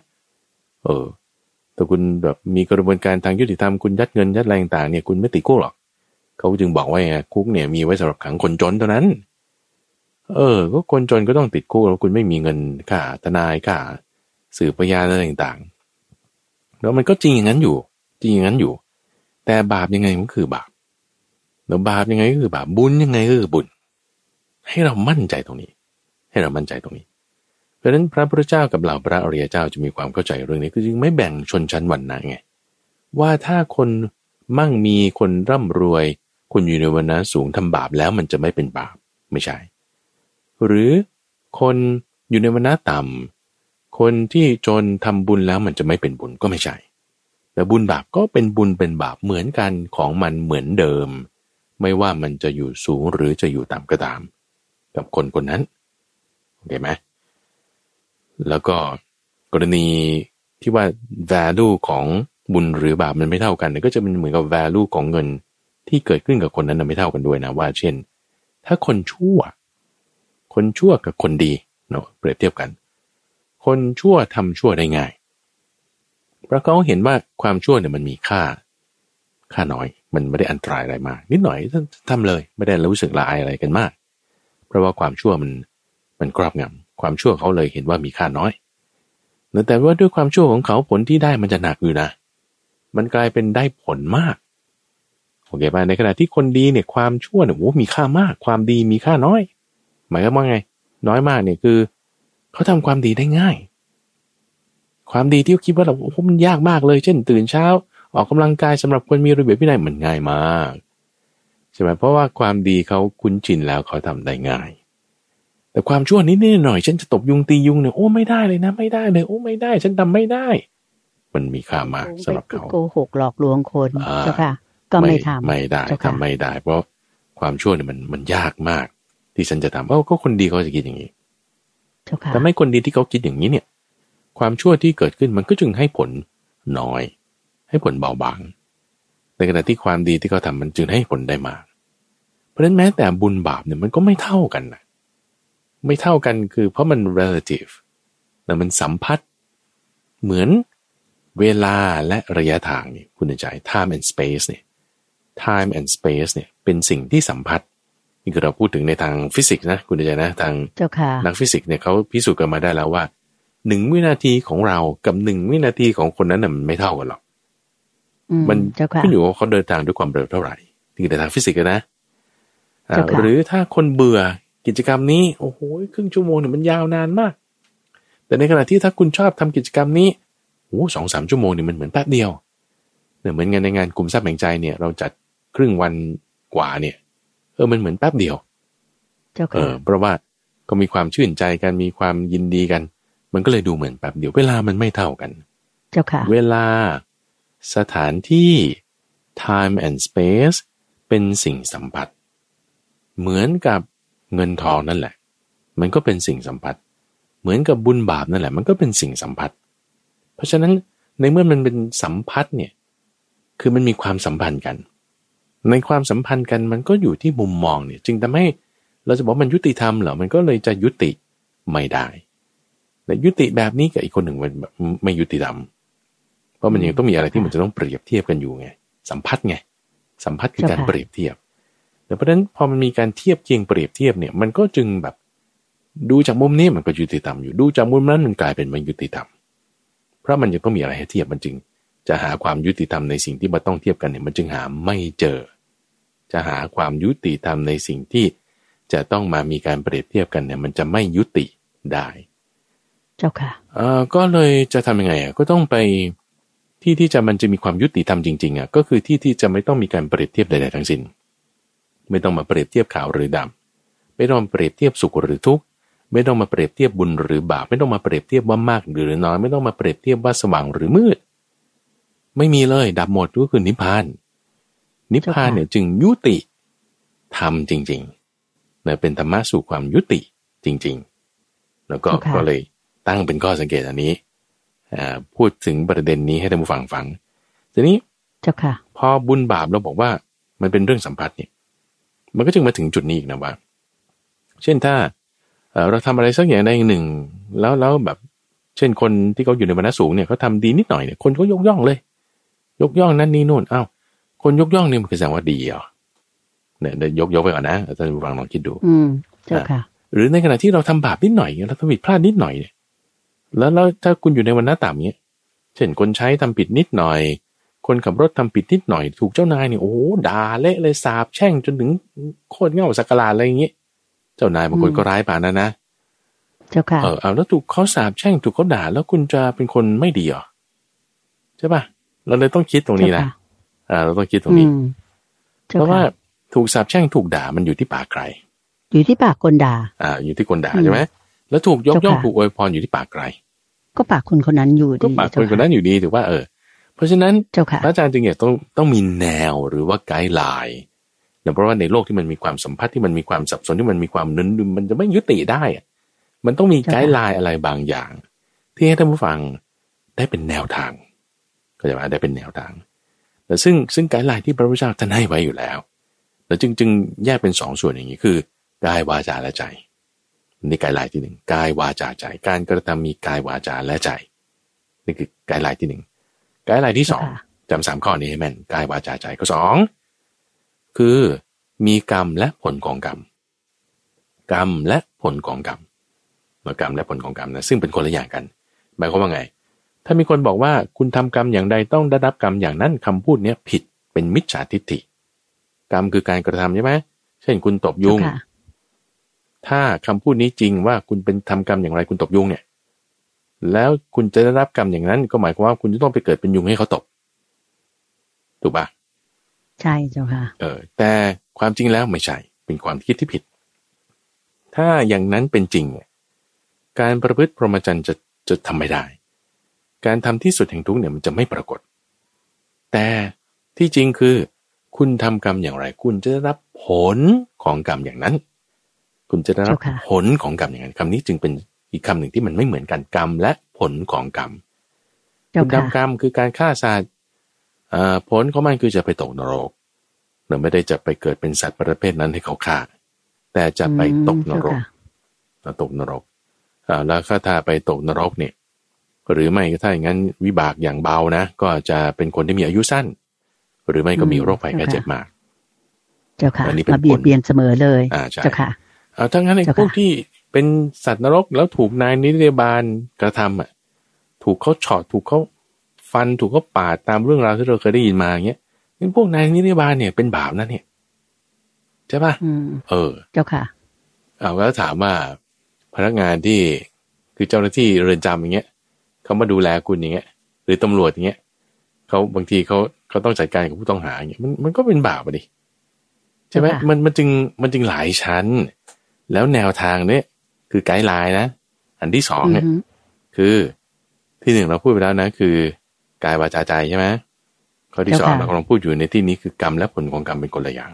แต่คุณแบบมีกระบวนการทางยุติธรรมคุณยัดเงินยัดอะไรต่างๆเนี่ยคุณไม่ติดคุกหรอกเขาจึงบอกว่าคุกเนี่ยมีไว้สำหรับขังคนจนเท่านั้นก็คนจนก็ต้องติดคุกแล้วคุณไม่มีเงินค่าทนายค่าสืบพยานอะไรต่างๆแล้วมันก็จริงอย่างนั้นอยู่แต่บาปยังไงมันคือบาปแล้วบาปยังไงก็คือบาปบุญยังไงก็คือบุญให้เรามั่นใจตรงนี้เพราะฉะนั้นพระพุทธเจ้ากับเหล่าพระอริยเจ้าจะมีความเข้าใจเรื่องนี้คือจึงไม่แบ่งชนชั้นวรรณะไงว่าถ้าคนมั่งมีคนร่ำรวยคนอยู่ในวรรณะสูงทำบาปแล้วมันจะไม่เป็นบาปไม่ใช่หรือคนอยู่ในวรรณะต่ำคนที่จนทำบุญแล้วมันจะไม่เป็นบุญก็ไม่ใช่แต่บุญบาปก็เป็นบุญเป็นบาปเหมือนกันของมันเหมือนเดิมไม่ว่ามันจะอยู่สูงหรือจะอยู่ต่ำก็ตามกับคนคนนั้นโอเคไหมแล้วก็กรณีที่ว่า value ของบุญหรือบาปมันไม่เท่ากันก็จะเป็นเหมือนกับ value ของเงินที่เกิดขึ้นกับคนนั้นไม่เท่ากันด้วยนะว่าเช่นถ้าคนชั่วกับคนดีเนาะเปรียบเทียบกันคนชั่วทำชั่วได้ง่ายเพราะเขาเห็นว่าความชั่วเนี่ยมันมีค่าน้อยมันไม่ได้อันตรายอะไรมากนิดหน่อยทำเลยไม่ได้รู้สึกละอายอะไรกันมากเพราะว่าความชั่วมันครอบงำความชั่วเขาเลยเห็นว่ามีค่าน้อยแต่ว่าด้วยความชั่วของเขาผลที่ได้มันจะหนักอยู่นะมันกลายเป็นได้ผลมากโอเคป่ะในขณะที่คนดีเนี่ยความชั่วเนี่ยโอ้มีค่ามากความดีมีค่าน้อยหมายความว่าไงน้อยมากเนี่ยคือเขาทำความดีได้ง่ายความดีที่คิดว่าเรามันยากมากเลยเช่นตื่นเช้าออกกำลังกายสำหรับคนมีระเบียบวินัยมันง่ายมาก ใช่ไหมเพราะว่าความดีเขาคุ้นชินแล้วเขาทำได้ง่ายแต่ความชั่วนิดหน่อยฉันจะตบยุงตียุงเนี่ยโอ้ไม่ได้เลยนะไม่ได้เลยโอ้ไม่ได้ฉันทำไม่ได้มันมีค่ามากสำหรับเขาโกหกหลอกลวงคนเจ้าค่ะก็ไม่ทำไม่ได้ทำไม่ได้เพราะความชั่วเนี่ยมันยากมากที่ฉันจะทำก็คนดีเขาจะคิดอย่างนี้แต่ไม่คนดีที่เขาคิดอย่างนี้เนี่ยความชั่วที่เกิดขึ้นมันก็จึงให้ผลน้อยให้ผลเบาบางในขณะที่ความดีที่เขาทำมันจึงให้ผลได้มากเพราะฉะนั้นแม้แต่บุญบาปเนี่ยมันก็ไม่เท่ากันนะไม่เท่ากันคือเพราะมัน relative แต่มันสัมพัทธ์เหมือนเวลาและระยะทางนี่คุณใจ time and space เนี่ย time and space เนี่ยเป็นสิ่งที่สัมพัทธ์นี่คือเราพูดถึงในทางฟิสิกส์นะคุณใจนะทางนักฟิสิกส์เนี่ยเขาพิสูจน์กันมาได้แล้วว่า1วินาทีของเรากับ1วินาทีของคนนั้นน่ะมันไม่เท่ากันหรอกมันขึ้นอยู่ว่าเขาเดินทางด้วยความเร็วเท่าไหร่นี่ในทางฟิสิกส์นะหรือถ้าคนเบื่อกิจกรรมนี้โอ้โหครึ่งชั่วโมงเนี่ยมันยาวนานมากแต่ในขณะที่ถ้าคุณชอบทำกิจกรรมนี้โอ้ 2-3 ชั่วโมงเนี่ยมันเหมือนแป๊บเดียวเหมือนงานในงานกลุ่มทรัพย์แห่งใจเนี่ยเราจัดครึ่งวันกว่าเนี่ยมันเหมือนแป๊บเดียวเพราะว่าก็มีความชื่นใจกันมีความยินดีกันมันก็เลยดูเหมือนแป๊บเดียวเวลามันไม่เท่ากันเจ้าค่ะเวลาสถานที่ time and space เป็นสิ่งสัมผัสเหมือนกับเงินทองนั่นแหละมันก็เป็นสิ่งสัมผัสเหมือนกับบุญบาปนั่นแหละมันก็เป็นสิ่งสัมผัสเพราะฉะนั้นในเมื่อมันเป็นสัมผัสเนี่ยคือมันมีความสัมพันธ์กันในความสัมพันธ์กันมันก็อยู่ที่มุมมองเนี่ยจึงทำให้เราจะบอกมันยุติธรรมเหรอมันก็เลยจะยุติไม่ได้และยุติแบบนี้กับอีกคนหนึ่งมันไม่ยุติธรรมเพราะมันยังต้องมีอะไรที่มันจะต้องเปรียบเทียบกันอยู่ไงสัมผัสไงสัมผัสคือการเปรียบเทียบแต่เพราะฉะนั้นพอมันมีการเทียบเคียงเปรียบเทียบเนี่ยมันก็จึงแบบดูจากมุมนี้มันก็ยุติธรรมอยู่ดูจากมุมนั้นมันกลายเป็นไม่ยุติธรรมเพราะมันยังต้องมีอะไรให้เทียบมันจึงจะหาความยุติธรรมในสิ่งที่มันต้องเทียบกันเนี่ยมันจึงหาไม่เจอจะหาความยุติธรรมในสิ่งที่จะต้องมามีการเปรียบเทียบกันเนี่ยมันจะไม่ยุติได้เจ้าค่ะก็เลยจะทำยังไงก็ต้องไปที่ที่จะมันจะมีความยุติธรรมจริงๆก็คือที่ที่จะไม่ต้องมีการเปรียบเทียบใดๆทั้งสิ้นไม่ต้องมาเปรียบเทียบขาวหรือดำไม่ต้องเปรียบเทียบสุขหรือทุกข์ไม่ต้องมาเปรียบเทียบบุญหรือบาปไม่ต้องมาเปรียบเทียบว่ามากหรือน้อยไม่ต้องมาเปรียบเทียบว่าสว่างหรือมืดไม่มีเลยดับหมดก็คือนิพพานนิพพานเนี่ยจึงยุติธรรมจริงๆเนี่ยเป็นธรรมะสู่ความยุติจริงๆแล้วก็ okay. ก็เลยตั้งเป็นข้อสังเกตอันนี้พูดถึงประเด็นนี้ให้ท่านผู้ฟังฟังทีนี้พอบุญบาปเราบอกว่ามันเป็นเรื่องสัมผัสเนี่ยมันก็จึงมาถึงจุดนี้อีกนะว่าเช่นถ้าเราทำอะไรสักอย่างใดอย่างหนึ่งแล้วแบบเช่นคนที่เขาอยู่ในวรรณะสูงเนี่ยเขาทำดีนิดหน่อยเนี่ยคนก็ยกย่องเลยยกย่องนั่นนี่นู่นอ้าวคนยกย่องเนี่ยมันคือแสดงว่าดีเหรอเนี่ยยกไปก่อนนะท่านผู้ฟังลองคิดดูเจ้าค่ะหรือในขณะที่เราทำบาปนิดหน่อยเราทำผิดพลาดนิดหน่อยเนี่ยแล้วถ้าคุณอยู่ในวรรณะต่ำเงี้ยเช่นคนใช้ทำผิดนิดหน่อยคนขับรถทำผิดนิดหน่อยถูกเจ้านายเนี่ยโอ้ด่าเละเลยสาบแช่งจนถึงโคตรเง่าสักกะลาอะไรอย่างงี้เจ้านายบางคนก็ร้ายป่านนั้นนะเจ้าค่ะเอาแล้วถูกเขาสาบแช่งถูกเขาด่าแล้วคุณจะเป็นคนไม่ดีเหรอใช่ป่ะเราเลยต้องคิดตรงนี้นะเราต้องคิดตรงนี้เพราะว่าถูกสาบแช่งถูกด่ามันอยู่ที่ปากใครอยู่ที่ปากคนด่าอยู่ที่คนด่าใช่ไหมแล้วถูกยกย่องถูกอวยพรอยู่ที่ปากใครก็ปากคนคนนั้นอยู่ดีก็ปากคนคนนั้นอยู่ดีถือว่าเพราะฉะนั้นพระอาจารย์จึงอยากต้องมีแนวหรือว่าไกด์ไลน์เพราะว่าในโลกที่มันมีความสัมพันธ์ที่มันมีความสับสนที่มันมีความนึนมันจะไม่ยุติได้มันต้องมีไกด์ไลน์อะไรบางอย่างที่ให้ท่านผู้ฟังได้เป็นแนวทางก็จะว่าได้เป็นแนวทางแต่ซึ่งไกด์ไลน์ที่พระพุทธเจ้าท่านให้ไว้อยู่แล้วแล้วจึงแยกเป็นสองส่วนอย่างนี้คือกายวาจาและใจนี่ไกด์ไลน์ที่หนึ่งกายวาจาใจการกระทำมีกายวาจาและใจนี่คือไกด์ไลน์ที่หนึ่งไกด์ไลน์ที่สองจำสามข้อนี้ให้แม่นกายวาจาใจข้อสองคือมีกรรมและผลของกรรมกรรมและผลของกรรมกรรมและผลของกรรมนะซึ่งเป็นคนละอย่างกันหมายความว่าไงถ้ามีคนบอกว่าคุณทำกรรมอย่างใดต้องได้รับกรรมอย่างนั้นคำพูดนี้ผิดเป็นมิจฉาทิฏฐิกรรมคือการกระทำใช่ไหมเช่นคุณตบยุงถ้าคำพูดนี้จริงว่าคุณเป็นทำกรรมอย่างไรคุณตบยุงเนี่ยแล้วคุณจะได้รับกรรมอย่างนั้นก็หมายความว่าคุณจะต้องไปเกิดเป็นยุงให้เขาตบถูกป่ะใช่เจ้าค่ะแต่ ความจริงแล้วไม่ใช่เป็นความคิดที่ผิดถ้าอย่างนั้นเป็นจริงการประพฤติพรหมจรรย์จะทำไม่ได้การทำที่สุดแห่งทุกข์เนี่ยมันจะไม่ปรากฏแต่ที่จริงคือคุณทำกรรมอย่างไรคุณจะได้รับผลของกรรมอย่างนั้นคุณจะได้รับผลของกรรมอย่างนั้นคำนี้จึงเป็นอีกคำหนึ่งที่มันไม่เหมือนกันกรรมและผลของกรรมคุณทำกรรมคือการฆ่าสัตว์ผลของมันคือจะไปตกนรกเราไม่ได้จะไปเกิดเป็นสัตว์ประเภทนั้นให้เขาฆ่าแต่จะไปตกนรกแล้วก็ถ้าไปตกนรกเนี่ยหรือไม่ก็ถ้าอย่างนั้นวิบากอย่างเบานะก็จะเป็นคนที่มีอายุสั้นหรือไม่ก็มีโรคภัยไข้เจ็บมากเจ้าค่ะมาเบียดเบียนเสมอเลยเจ้าค่ะเอาทั้งนั้นไอ้พวกที่เป็นสัตว์นรกแล้วถูกนายนิรบาลกระทำอ่ะถูกเขาฉอดถูกเขาฟันถูกเขาปาดตามเรื่องราวที่เราเคยได้ยินมาอย่างเงี้ยนี่พวกนายนิรบาลเนี่ยเป็นบาปนะเนี่ยใช่ป่ะเจ้าค่ะเอาแล้วถามว่าพนักงานที่คือเจ้าหน้าที่เรือนจำอย่างเงี้ยเขามาดูแลคุณอย่างเงี้ยหรือตำรวจอย่างเงี้ยเขาบางทีเขาต้องจัดการกับผู้ต้องหาอย่างเงี้ยมันก็เป็นบาปดิใช่ไหมมันจึงหลายชั้นแล้วแนวทางเนี้ยคือไกด์ไลน์นะอันที่สองเนี่ยคือที่หนึ่งเราพูดไปแล้วนะคือกายวาจาใจใช่ไหมข้อที่สองเรากำลังพูดอยู่ในที่นี้คือกรรมและผลของกรรมเป็นคนละอย่าง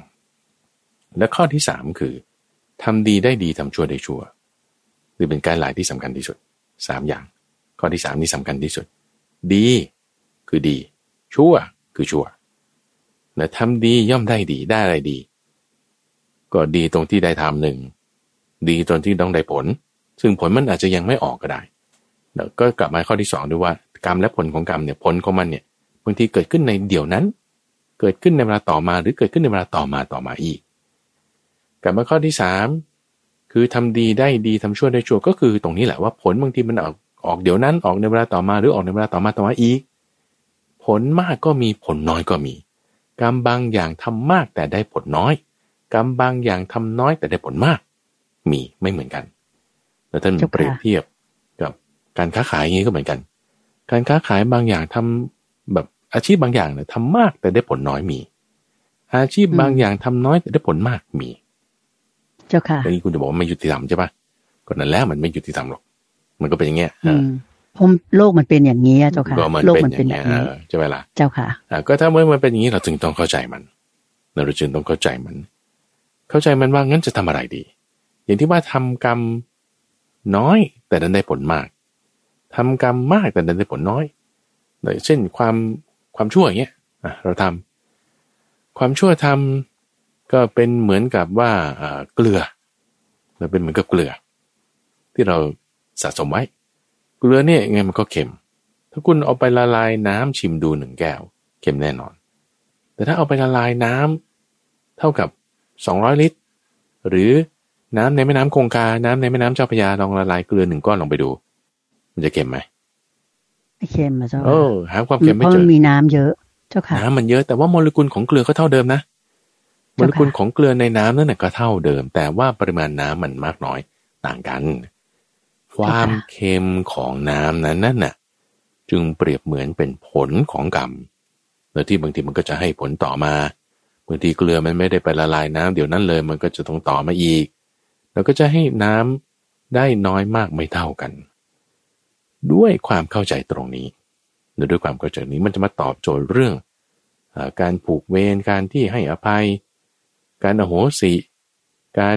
และข้อที่สามคือทำดีได้ดีทำชั่วได้ชั่วหรือเป็นไกด์ไลน์ที่สำคัญที่สุดสามอย่างข้อที่สามนี่สำคัญที่สุดดีคือดีชั่วคือชั่วและทำดีย่อมได้ดีได้อะไรดีก็ดีตรงที่ได้ทำหนึ่งดีตรงที่ต้องได้ผลซึ่งผลมันอาจจะยังไม่ออกก็ได้แล้วก็กลับมาข้อที่สองด้วยว่ากรรมและผลของกรรมเนี่ยผลของมันเนี่ยบางทีเกิดขึ้นในเดี๋ยวนั้นเกิดขึ้นในเวลาต่อมาหรือเกิดขึ้นในเวลาต่อมาอีกกลับมาข้อที่สามคือทำดีได้ดีทำชั่วได้ชั่วก็คือตรงนี้แหละว่าผลบางทีมันออกเดี๋ยวนั้นออกในเวลาต่อมาหรือออกในเวลาต่อมาอีกผลมากก็มีผลน้อยก็มีกรรมบางอย่างทำมากแต่ได้ผลน้อยกรรมบางอย่างทำน้อยแต่ได้ผลมากมีไม่เหมือนกันแล้วท่านเปรียบเทียบกับการค้าขายอย่างนี้ก็เหมือนกันการค้าขายบางอย่างทำแบบอาชีพบางอย่างเนี่ยทำมากแต่ได้ผลน้อยมีอาชีพบางอย่างทำน้อยแต่ได้ผลมากมีเจ้าค่ะอันนี้คุณจะบอกว่าไม่ยุติธรรมใช่ป่ะก็นั่นแหละมันไม่ยุติธรรมหรอกมันก็เป็นอย่างเงี้ยผมโลกมันเป็นอย่างนี้เจ้าค่ะโลกมันเป็นอย่างนี้ใช่ไหมล่ะเจ้าค่ะก็ถ้าเมื่อมันเป็นอย่างนี้เราจึงต้องเข้าใจมันเราจึงต้องเข้าใจมันว่างั้นจะทำอะไรดีอย่างที่ว่าทำกรรมน้อยแต่นั้นได้ผลมากทำกรรมมากแต่นั้นได้ผลน้อยเช่นความชั่วอย่างเงี้ยเราทำความชั่วทำก็เป็นเหมือนกับว่าเกลือเราเป็นเหมือนกับเกลือที่เราสะสมไว้เกลือเนี่ยไงมันก็เค็มถ้าคุณเอาไปละลายน้ำชิมดูหนึ่งแก้วเค็มแน่นอนแต่ถ้าเอาไปละลายน้ำเท่ากับ200ลิตรหรือน้ำในแม่น้ำคงคาน้ำในแม่น้ำเจ้าพระยาลองละลายเกลือหนึ่งก้อนลองไปดูมันจะเค็มไหมไม่เค็มเจ้าค่ะหาความเค็มไม่เจอเพราะมันมีน้ำเยอะเจ้าค่ะน้ำมันเยอะแต่ว่าโมเลกุลของเกลือก็เท่าเดิมนะโมเลกุลของเกลือในน้ำนั่นแหละก็เท่าเดิมแต่ว่าปริมาณน้ำมันมากน้อยต่างกันความเค็มของน้ำนั้นน่ะจึงเปรียบเหมือนเป็นผลของกรรมโดยที่บางทีมันก็จะให้ผลต่อมาบางทีเกลือมันไม่ได้ไปละลายน้ำเดี๋ยวนั้นเลยมันก็จะต้องต่อมาอีกแล้วก็จะให้น้ำได้น้อยมากไม่เท่ากันด้วยความเข้าใจตรงนี้ด้วยความเข้าใจนี้มันจะมาตอบโจทย์เรื่องการผูกเวรการที่ให้อภัยการอโหสิการ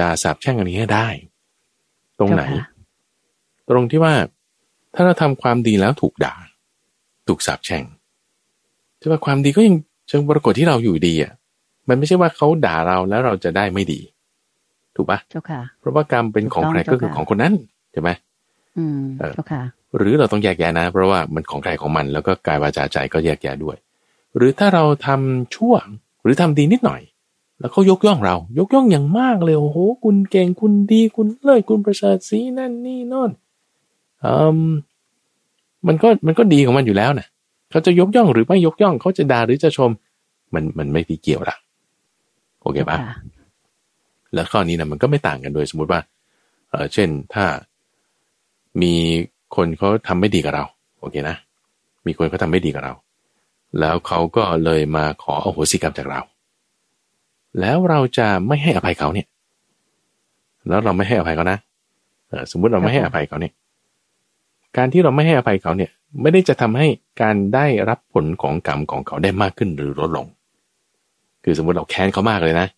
ด่าสาปแช่งอะไรนี้ได้ตรงไหนตรงที่ว่าถ้าเราทำความดีแล้วถูกด่าถูกสาปแช่งถือว่าความดีก็ยังปรากฏที่เราอยู่ดีอ่ะมันไม่ใช่ว่าเขาด่าเราแล้วเราจะได้ไม่ดีถูกปะเจ้าค่ะเพราะว่ากรรมเป็นของใครก็คือของคนนั้นใช่ไหมเจ้าค่ะหรือเราต้องแยกแยะนะเพราะว่ามันของใครของมันแล้วก็กายวาจาใจก็แยกแยะด้วยหรือถ้าเราทำชั่วหรือทำดีนิดหน่อยแล้วเขายกย่องเรายกย่องอย่างมากเลยโอ้โหคุณเก่งคุณดีคุณเลิศคุณประเสริฐสีนั่นนี่โน่นมันก็ดีของมันอยู่แล้วนะเขาจะยกย่องหรือไม่ยกย่องเขาจะด่าหรือจะชมมันไม่เกี่ยวละโอเคป่ะแล้วข้อนี้นะมันก็ไม่ต่างกันโดยสมมุติว่าเช่นถ้ามีคนเขาทำไม่ดีกับเราโอเคนะมีคนเขาทำไม่ดีกับเราแล้วเขาก็เลยมาขออโหสิกรรมจากเรา แล้วเราจะไม่ให้อภัยเขาเนี่ยแล้วเราไม่ให้อภัยเขานะสมมุติเราไม่ให้อภัยเขาเนี่ยการที่เราไม่ให้อภัยเขาเนี่ยไม่ได้จะทำให้การได้รับผลของกรรมของเขาได้มากขึ้นหรือลดลงคือสมมติเราแค้นเขามากเลยนะ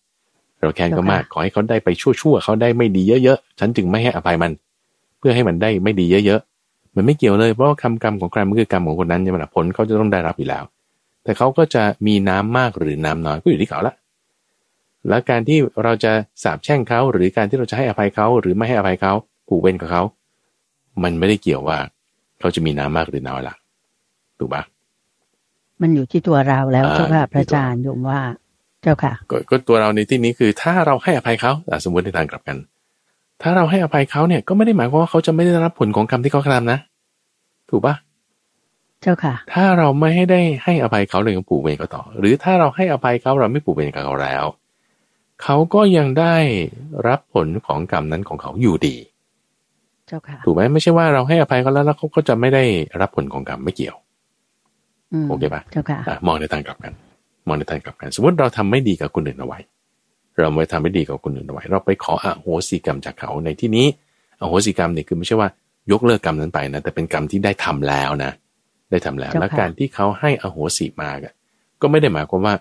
เราแค้นเขามากขอให้เขาได้ไปชั่วๆเขาได้ไม่ดีเยอะๆฉันจึงไม่ให้อภัยมันเพื่อให้มันได้ไม่ดีเยอะๆมันไม่เกี่ยวเลยเพราะกรรมของใครมันคือกรรมของคนนั้นใช่ไหมล่ะผลเขาจะต้องได้รับอยู่แล้วแต่เขาก็จะมีน้ำมากหรือน้ำน้อยก็อยู่ที่เขาละแล้วการที่เราจะสาปแช่งเขาหรือการที่เราจะให้อภัยเขาหรือไม่ให้อภัยเขาผูกเวรกับเขามันไม่ได้เกี่ยวว่าเขาจะมีน้ำมากหรือน้อยล่ะถูกปะมันอยู่ที่ตัวเราแล้วเจ้าค่ะพระอาจารย์โยมว่าเจ้าค่ะก็ตัวเราในที่นี้คือถ้าเราให้อภัยเขาสมมติในทางกลับกันถ้าเราให้อภัยเขาเนี่ยก็ไม่ได้หมายความว่าเขาจะไม่ได้รับผลของกรรมที่เขากระทำนะถูกปะเจ้าค่ะถ้าเราไม่ให้ได้ให้อภัยเขาเลยก็ผูกเวรเขาต่อหรือถ้าเราให้อภัยเขาเราไม่ผูกเวรกับเขาแล้วเขาก็ยังได้รับผลของกรรมนั้นของเขาอยู่ดีถูกไหมไม่ใช่ว่าเราให้อภัยเขาแล้วเขาก็จะไม่ได้รับผลของกรรมไม่เกี่ยวโอเคปะมองในทางกลับกันมองในทางกลับกันสมมติเราทำไม่ดีกับคนอื่นเอาไว้เราไม่ทำไม่ดีกับคนอื่นเอาไว้เราไปขออโหสิกรรมจากเขาในที่นี้อโหสิกรรมเนี่ยคือไม่ใช่ว่ายกเลิกกรรมนั้นไปนะแต่เป็นกรรมที่ได้ทำแล้วนะได้ทำแล้วและการที่เขาให้อโหสิมาก็ไม่ได้หมายความว่า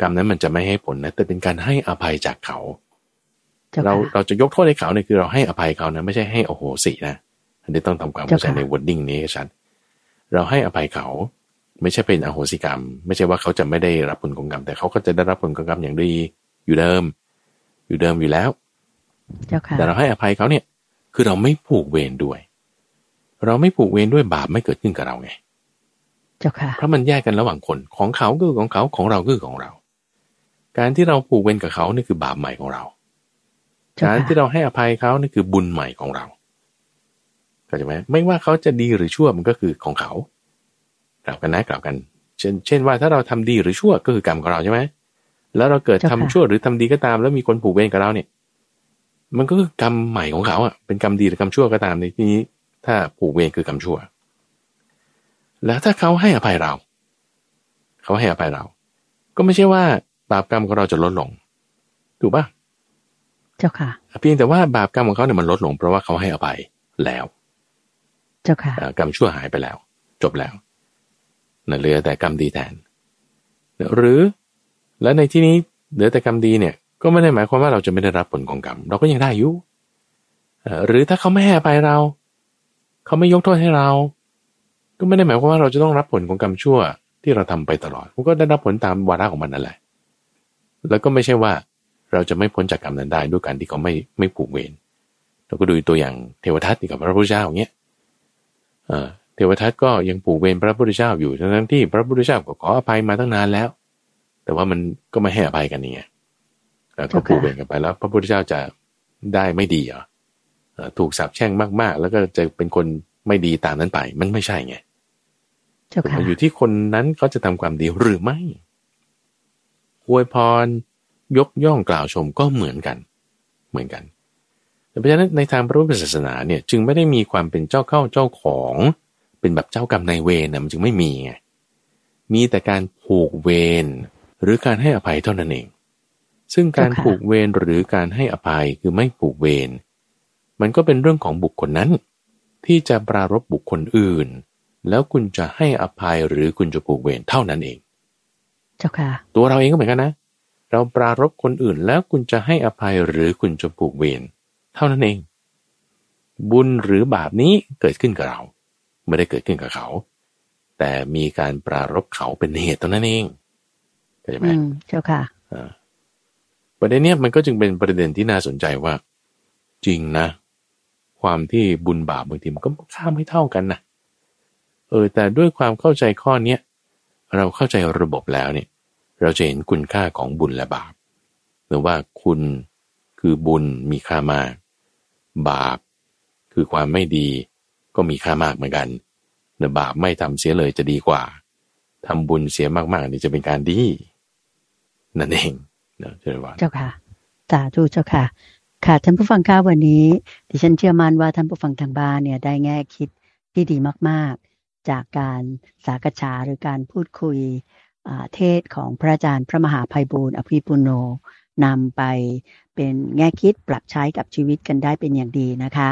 กรรมนั้นมันจะไม่ให้ผลนะแต่เป็นการให้อภัยจากเขาเราจะยกโทษให้เขาเนี่ยคือเราให้อภัยเขานะไม่ใช่ให้อโหสินะอันนี้ต้องทำความเข้าใจในวอร์ดดิ้งนี้ชัดเราให้อภัยเขาไม่ใช่เป็นอโหสิกรรมไม่ใช่ว่าเขาจะไม่ได้รับผลของกรรมแต่เขาก็จะได้รับผลของกรรมอย่างดีอยู่เดิมอยู่แล้วแต่เราให้อภัยเขาเนี่ยคือเราไม่ผูกเวรด้วยเราไม่ผูกเวรด้วยบาปไม่เกิดขึ้นกับเราไงเพราะมันแยกกันระหว่างคนของเขาก็คือของเขาของเราก็คือของเราการที่เราผูกเวรกับเขานี่คือบาปใหม่ของเราการที่เราให้อภัยเขานี่คือบุญใหม่ของเราเข้าใจไหมไม่ว่าเขาจะดีหรือชั่วมันก็คือของเขากล่าวกันนะกล่าวกันเช่นว่าถ้าเราทำดีหรือชั่วก็คือกรรมของเราใช่ไหมแล้วเราเกิดทำชั่วหรือทำดีก็ตามแล้วมีคนผูกเวรกับเราเนี่ยมันก็คือกรรมใหม่ของเขาอ่ะเป็นกรรมดีหรือกรรมชั่วก็ตามในที่นี้ถ้าผูกเวรคือกรรมชั่วแล้วถ้าเขาให้อภัยเราเขาให้อภัยเราก็ไม่ใช่ว่าบาปกรรมของเราจะลดลงถูกป่ะเจ้าค่ะเพียงแต่ว่าบาปกรรมของเขาเนี่ยมันลดลงเพราะว่าเขาให้อภัยแล้วเจ้าค่ะกรรมชั่วหายไปแล้วจบแล้วน่ะเหลือแต่กรรมดีแทนหรือและในที่นี้เหลือแต่กรรมดีเนี่ยก็ไม่ได้หมายความว่าเราจะไม่ได้รับผลของกรรมเราก็ยังได้อยู่หรือถ้าเขาไม่ให้อภัยเราเขาไม่ยกโทษให้เราก็ไม่ได้หมายความว่าเราจะต้องรับผลของกรรมชั่วที่เราทำไปตลอดมันก็ได้รับผลตามวาระของมันนั่นแหละแล้วก็ไม่ใช่ว่าเราจะไม่พ้นจากกรรมนั้นได้ด้วยการที่เขาไม่ผูกเวรเราก็ดูตัวอย่างเทวทัตกับพระพุทธเจ้าอย่างเงี้ยเทวทัตก็ยังผูกเวรพระพุทธเจ้าอยู่ทั้งที่พระพุทธเจ้าก็ขออภัยมาตั้งนานแล้วแต่ว่ามันก็ไม่ให้อภัยกันอย่างเงี้ยแล้วก็ผูกเวรกันไปแล้วพระพุทธเจ้าจะได้ไม่ดีเหรอถูกสาปแช่งมากๆแล้วก็จะเป็นคนไม่ดีตามนั้นไปมันไม่ใช่ไงมันอยู่ที่คนนั้นเขาจะทำความดีหรือไม่อวยพรยกย่องกล่าวชมก็เหมือนกันแต่เพราะฉะนั้นในทางพระพุทธศาสนาเนี่ยจึงไม่ได้มีความเป็นเจ้าเข้าเจ้าของเป็นแบบเจ้ากรรมนายเวรนะมันจึงไม่มีไงมีแต่การผูกเวรหรือการให้อภัยเท่านั้นเองซึ่งการผูกเวรหรือการให้อภัยคือไม่ผูกเวรมันก็เป็นเรื่องของบุคคลนั้นที่จะปรารภบุคคลอื่นแล้วคุณจะให้อภัยหรือคุณจะผูกเวรเท่านั้นเองเจ้าค่ะตัวเราเองก็เหมือนกันนะเราปรารภคนอื่นแล้วคุณจะให้อภัยหรือคุณจะผูกเวรเท่านั้นเองบุญหรือบาปนี้เกิดขึ้นกับเราไม่ได้เกิดขึ้นกับเขาแต่มีการปรารภเขาเป็นเหตุเท่านั้นเองเข้าใจไหมเจ้าค่ะประเด็นเนี้ยมันก็จึงเป็นประเด็นที่น่าสนใจว่าจริงนะความที่บุญบาปบางทีมันก็ค่าไม่เท่ากันนะแต่ด้วยความเข้าใจข้อนี้เราเข้าใจระบบแล้วเนี่ยเราจะเห็นคุณค่าของบุญและบาปหรือว่าคุณคือบุญมีค่ามากบาปคือความไม่ดีก็มีค่ามากเหมือนกันแต่บาปไม่ทำเสียเลยจะดีกว่าทำบุญเสียมากๆนี่จะเป็นการดีนั่นเองนะเจ้าค่ะเจ้าค่ะสาธุเจ้าค่ะค่ะท่านผู้ฟังค่ะวันนี้ดิฉันเชื่อมั่นว่าท่านผู้ฟังทางบ้านเนี่ยได้แง่คิดที่ดีมากๆจากการสักษาหรือการพูดคุย เทศของพระอาจารย์พระมหาไพบูลย์อภิปุโนนำไปเป็นแง่คิดปรับใช้กับชีวิตกันได้เป็นอย่างดีนะคะ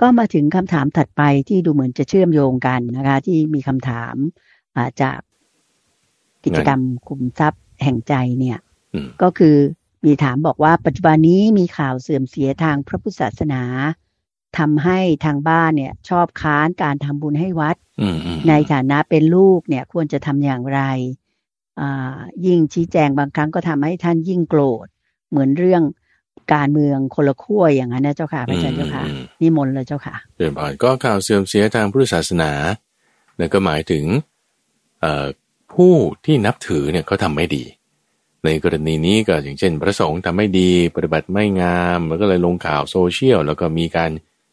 ก็มาถึงคำถามถัดไปที่ดูเหมือนจะเชื่อมโยงกันนะคะที่มีคำถามจากกิจกรรมคุมทรัพย์แห่งใจเนี่ยก็คือมีถามบอกว่าปัจจุบันนี้มีข่าวเสื่อมเสียทางพระพุทธศาสนาทำให้ทางบ้านเนี่ยชอบค้านการทำบุญให้วัดในฐานะเป็นลูกเนี่ยควรจะทำอย่างไรยิ่งชี้แจงบางครั้งก็ทำให้ท่านยิ่งโกรธเหมือนเรื่องการเมืองคนละขั้วอย่างนั้นนะเจ้าค่ะพระอาจารย์เจ้าค่ะนิมนต์เลยเจ้าค่ะเรียนผ่านก็ข่าวเสื่อมเสียทางพุทธศาสนาเนี่ยก็หมายถึงผู้ที่นับถือเนี่ยเขาทำไม่ดีในกรณีนี้ก็อย่างเช่นพระสงฆ์ทำไม่ดีปฏิบัติไม่งามแล้วก็เลยลงข่าวโซเชียลแล้วก็มีการ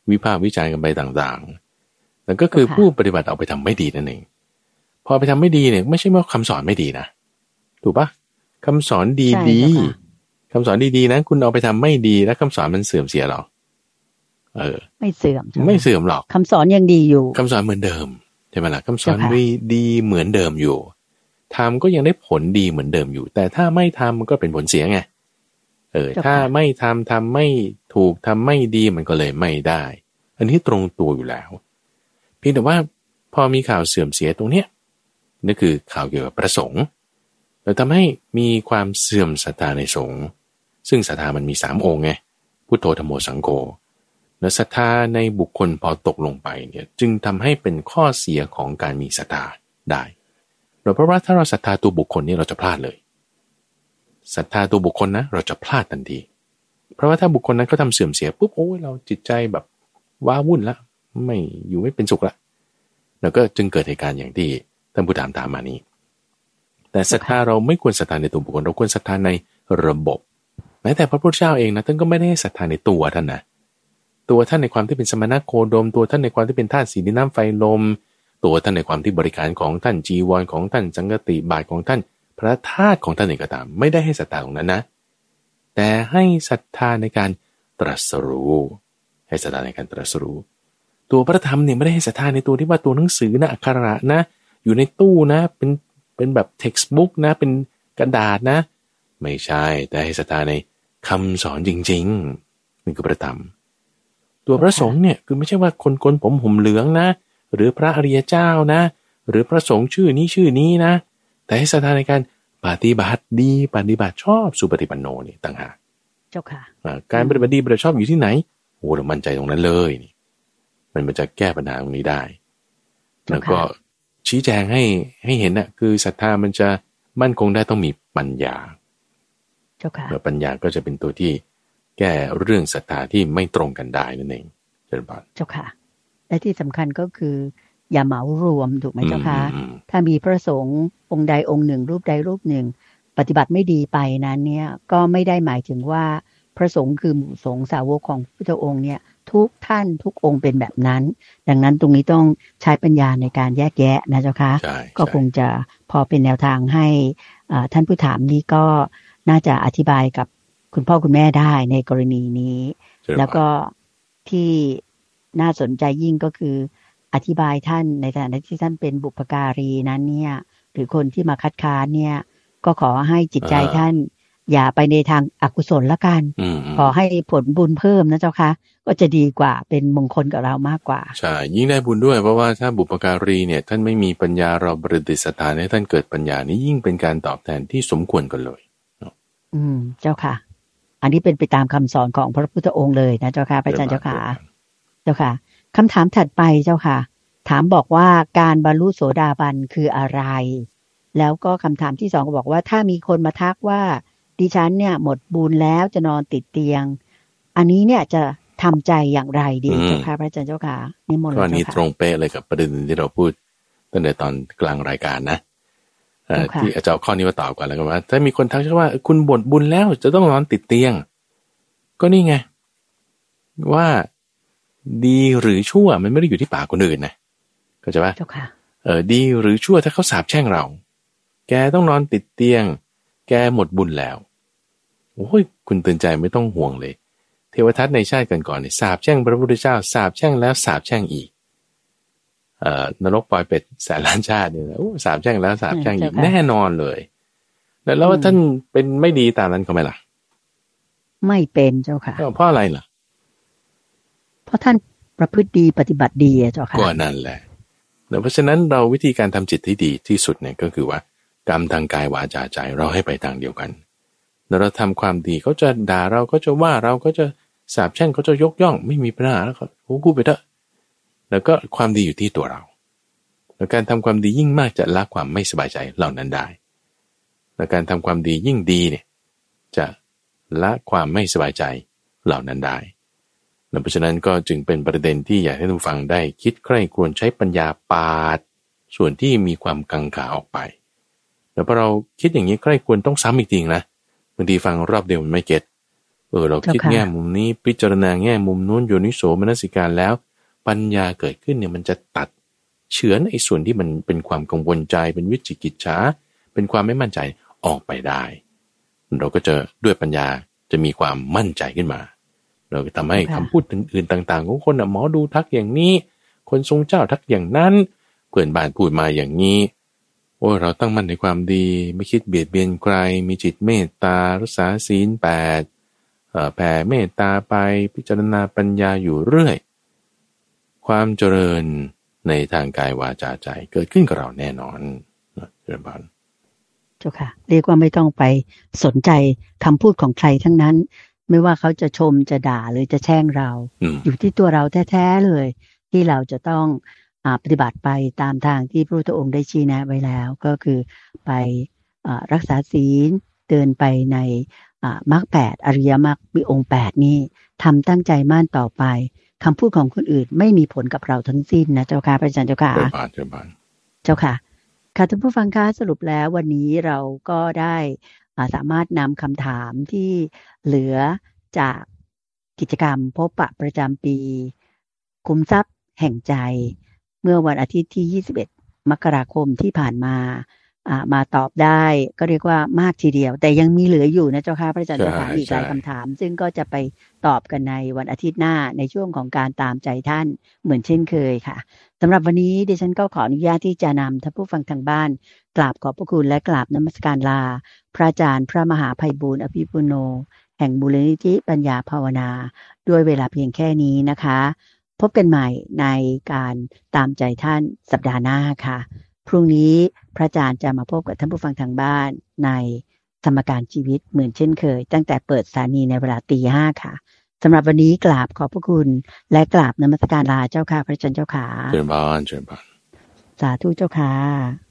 วิพากษ์วิจารณ์กันไปต่างๆนั่นก็คือผู้ปฏิบัติเอาไปทำไม่ดีนั่นเองพอไปทำไม่ดีเนี่ยไม่ใช่ว่าคำสอนไม่ดีนะถูกปะคำสอนดีๆคำสอนดีๆนะคุณเอาไปทำไม่ดีแล้วคำสอนมันเสื่อมเสียหรอไม่เสื่อมไม่เสื่อมหรอกคำสอนยังดีอยู่คำสอนเหมือนเดิมใช่ไหมล่ะคำสอนดีเหมือนเดิมอยู่ทำก็ยังได้ผลดีเหมือนเดิมอยู่แต่ถ้าไม่ทำมันก็เป็นผลเสียไงถ้าไม่ทำไม่ถูกทำไม่ดีมันก็เลยไม่ได้อันนี้ตรงตัวอยู่แล้วเพียงแต่ว่าพอมีข่าวเสื่อมเสียตรงเนี้ยนั่นคือข่าวเกี่ยวกับพระสงฆ์แล้วทำให้มีความเสื่อมศรัทธาในสงฆ์ซึ่งศรัทธามันมี3องค์ไงพุทโธธัมโมสังโฆและศรัทธาในบุคคลพอตกลงไปเนี่ยจึงทำให้เป็นข้อเสียของการมีศรัทธาได้เพราะว่าถ้าเราศรัทธาตัวบุคคลนี่เราจะพลาดเลยศรัทธาตัวบุคคลนะเราจะพลาดทันทีเพราะว่าถ้าบุคคลนั้นเขาทำเสื่อมเสียปุ๊บโอ้เราจิตใจแบบว้าวุ่นละไม่อยู่ไม่เป็นสุขละแล้วก็จึงเกิดเหตุการณ์อย่างที่ท่านผู้ถามถามมานี้แต่ศรัทธาเราไม่ควรศรัทธาในตัวบุคคลเราควรศรัทธาในระบบแม้แต่พระพุทธเจ้าเองนะท่านก็ไม่ได้ศรัทธาในตัวท่านนะตัวท่านในความที่เป็นสมณโคดมตัวท่านในความที่เป็นธาตุสี่ดินน้ำไฟลมตัวท่านในความที่บริการของท่านจีวรของท่านสังฆติบาตรของท่านพระธาตุของท่านเองก็ตามไม่ได้ให้ศรัทธาตรงนั้นนะแต่ให้ศรัทธาในการตรัสรู้ให้ศรัทธาในการตรัสรู้ตัวพระธรรมเนี่ยไม่ได้ให้ศรัทธาในตัวที่ว่าตัวหนังสือนะอักขระนะอยู่ในตู้นะเป็นแบบ textbook นะเป็นกระดาษนะไม่ใช่แต่ให้ศรัทธาในคำสอนจริงๆนี่คือพระธรรมตัวพระสงฆ์เนี่ยคือไม่ใช่ว่าคนโกนผมห่มเหลืองนะหรือพระอริยเจ้านะหรือพระสงฆ์ชื่อนี้นะแต่ให้ศรัทธาในการปฏิบัติดีปฏิบัติชอบสุปฏิปันโนนี่ต่างหากเจ้าค่ะการปฏิบัติดีปฏิบัติชอบอยู่ที่ไหนโอ้เรามั่นใจตรงนั้นเลยนี่มันจะแก้ปัญหาตรงนี้ได้แล้วก็ชี้แจงให้เห็นน่ะคือศรัทธามันจะมั่นคงได้ต้องมีปัญญาเจ้าค่ะแล้วปัญญาก็จะเป็นตัวที่แก้เรื่องศรัทธาที่ไม่ตรงกันได้นั่นเองเจ้าค่ะเจ้าค่ะและที่สำคัญก็คืออย่าเหมารวมถูกไหมเจ้าคะถ้ามีพระสงฆ์องค์ใดองค์หนึ่งรูปใดรูปหนึ่งปฏิบัติไม่ดีไปนั้นเนี่ยก็ไม่ได้หมายถึงว่าพระสงฆ์คือหมู่สงฆ์สาวกของพระพุทธองค์เนี่ยทุกท่านทุกองค์เป็นแบบนั้นดังนั้นตรงนี้ต้องใช้ปัญญาในการแยกแยะนะเจ้าคะก็คงจะพอเป็นแนวทางให้ท่านผู้ถามนี้ก็น่าจะอธิบายกับคุณพ่อคุณแม่ได้ในกรณีนี้แล้วก็ที่น่าสนใจยิ่งก็คืออธิบายท่านในฐานะที่ท่านเป็นบุพการีนั้นเนี่ยหรือคนที่มาคัดค้านเนี่ยก็ขอให้จิตใจท่านอย่าไปในทางอกุศลละกันขอให้ผลบุญเพิ่มนะเจ้าค่ะก็จะดีกว่าเป็นมงคลกับเรามากกว่าใช่ยิ่งได้บุญด้วยเพราะว่าถ้าบุพการีเนี่ยท่านไม่มีปัญญาเราประดิษฐานให้ท่านเกิดปัญญานี้ยิ่งเป็นการตอบแทนที่สมควรกันเลยเจ้าค่ะอันนี้เป็นไปตามคำสอนของพระพุทธองค์เลยนะเจ้าค่ะพระอาจารย์เจ้าค่ะเจ้าค่ะคำถามถัดไปเจ้าค่ะถามบอกว่าการบรรลุโสดาบันคืออะไรแล้วก็คำถามที่2ก็บอกว่าถ้ามีคนมาทักว่าดิฉันเนี่ยหมดบุญแล้วจะนอนติดเตียงอันนี้เนี่ยจะทำใจอย่างไรดีเจ้าค่ะพระอาจารย์เจ้าค่ะนิมนต์เลยค่ะตอนนี้ตรงเป๊ะเลยกับประเด็นที่เราพูดตั้งแต่ตอนกลางรายการนะที่อาจารย์ข้อนี้มาตอบก่อนแล้วกันว่าถ้ามีคนทักว่าคุณหมดบุญแล้วจะต้องนอนติดเตียงก็นี่ไงว่าดีหรือชั่วมันไม่ได้อยู่ที่ปากคนอื่นนะเข้าใจป่ะดีหรือชั่วถ้าเขาสาปแช่งเราแกต้องนอนติดเตียงแกหมดบุญแล้วโอ้ยคุณตื่นใจไม่ต้องห่วงเลยเทวทัตในชาติก่อนๆเนี่ยสาปแช่งพระพุทธเจ้าสาปแช่งแล้วสาปแช่งอีก นรกปลอยเป็ดแสนล้านชาติเนี่ยสาบแช่งแล้วสาบแช่งอีกแน่นอนเลยแล้วว่าท่านเป็นไม่ดีตามนั้นเขาไหมล่ะไม่เป็นเจ้าค่ะเพราะอะไรล่ะเพราะท่านประพฤติดีปฏิบัติดีเจ้าค่ะก็นั่นแหละเพราะฉะนั้นเราวิธีการทำจิตที่ดีที่สุดเนี่ยก็คือว่ากรรมทางกายวาจาใจเราให้ไปทางเดียวกันเราทำความดีเขาจะด่าเราเขาจะว่าเราเขาจะสาบแช่งเขาจะยกย่องไม่มีปัญหาแล้วเขาพูดไปเถอะแล้วก็ความดีอยู่ที่ตัวเราแล้วการทำความดียิ่งมากจะละความไม่สบายใจเหล่านั้นได้แล้วการทำความดียิ่งดีเนี่ยจะละความไม่สบายใจเหล่านั้นได้เพราะฉะนั้นก็จึงเป็นประเด็นที่อยากให้ทุกฟังได้คิดใคร่ครวญใช้ปัญญาปาดส่วนที่มีความกังขาออกไปแล้วพอเราคิดอย่างนี้ใคร่ครวญต้องซ้ำอีกทีนะบางทีฟังรอบเดียวมันไม่เก็ตเราคิดแง่มุมนี้พิจารณาแง่มุมนู้นโยนิโสมนสิการแล้วปัญญาเกิดขึ้นเนี่ยมันจะตัดเฉือนไอ้ส่วนที่มันเป็นความกังวลใจเป็นวิจิกิจฉาเป็นความไม่มั่นใจออกไปได้เราก็จะด้วยปัญญาจะมีความมั่นใจขึ้นมาเราก็ทำให้คำพูดอื่นๆต่างๆของคนหมอดูทักอย่างนี้คนทรงเจ้าทักอย่างนั้นเพื่อนบ้านพูดมาอย่างนี้โอ้เราตั้งมั่นในความดีไม่คิดเบียดเบียนใครมีจิตเมตตารักษาศีล8แผ่เมตตาไปพิจารณาปัญญาอยู่เรื่อยความเจริญในทางกายวาจาใจเกิดขึ้นกับเราแน่นอนเจริญบานเจ้าค่ะเรียกว่าไม่ต้องไปสนใจคำพูดของใครทั้งนั้นไม่ว่าเขาจะชมจะด่าหรือจะแช่งเราอยู่ที่ตัวเราแท้ๆเลยที่เราจะต้องปฏิบัติไปตามทางที่พระพุทธองค์ได้ชี้แนะไว้แล้วก็คือไปรักษาศีลเดินไปในมรรค8อริยมรรคมีองค์8นี้ทำตั้งใจมั่นต่อไปคำพูดของคนอื่นไม่มีผลกับเราทั้งสิ้นนะเจ้าค่ะพระอาจารย์เจ้าค่ะเจ้าค่ะค่ะท่านผู้ฟังคะสรุปแล้ววันนี้เราก็ได้สามารถนำคำถามที่เหลือจากกิจกรรมพบปะประจำปีคุ้มทรัพย์แห่งใจเมื่อวันอาทิตย์ที่21มกราคมที่ผ่านมามาตอบได้ก็เรียกว่ามากทีเดียวแต่ยังมีเหลืออยู่นะเจ้าค่ะพระอาจารย์จะถามอีกหลายคำถามซึ่งก็จะไปตอบกันในวันอาทิตย์หน้าในช่วงของการตามใจท่านเหมือนเช่นเคยค่ะสำหรับวันนี้ดิฉันก็ขออนุญาตที่จะนำท่านผู้ฟังทางบ้านกราบขอบพระคุณและกราบนมัสการลาพระอาจารย์พระมหาไพบูลย์อภิปุโนแห่งมูลนิธิปัญญาภาวนาด้วยเวลาเพียงแค่นี้นะคะพบกันใหม่ในการตามใจท่านสัปดาห์หน้าค่ะพรุ่งนี้พระอาจารย์จะมาพบกับท่านผู้ฟังทางบ้านในธรรมการชีวิตเหมือนเช่นเคยตั้งแต่เปิดสถานีในเวลา 5:00 น.ค่ะสำหรับวันนี้กราบขอบพระคุณและกราบนมัสการลาเจ้าค่ะพระอาจารย์เจ้าค่ะเชิญบานสาธุเจ้าค่ะ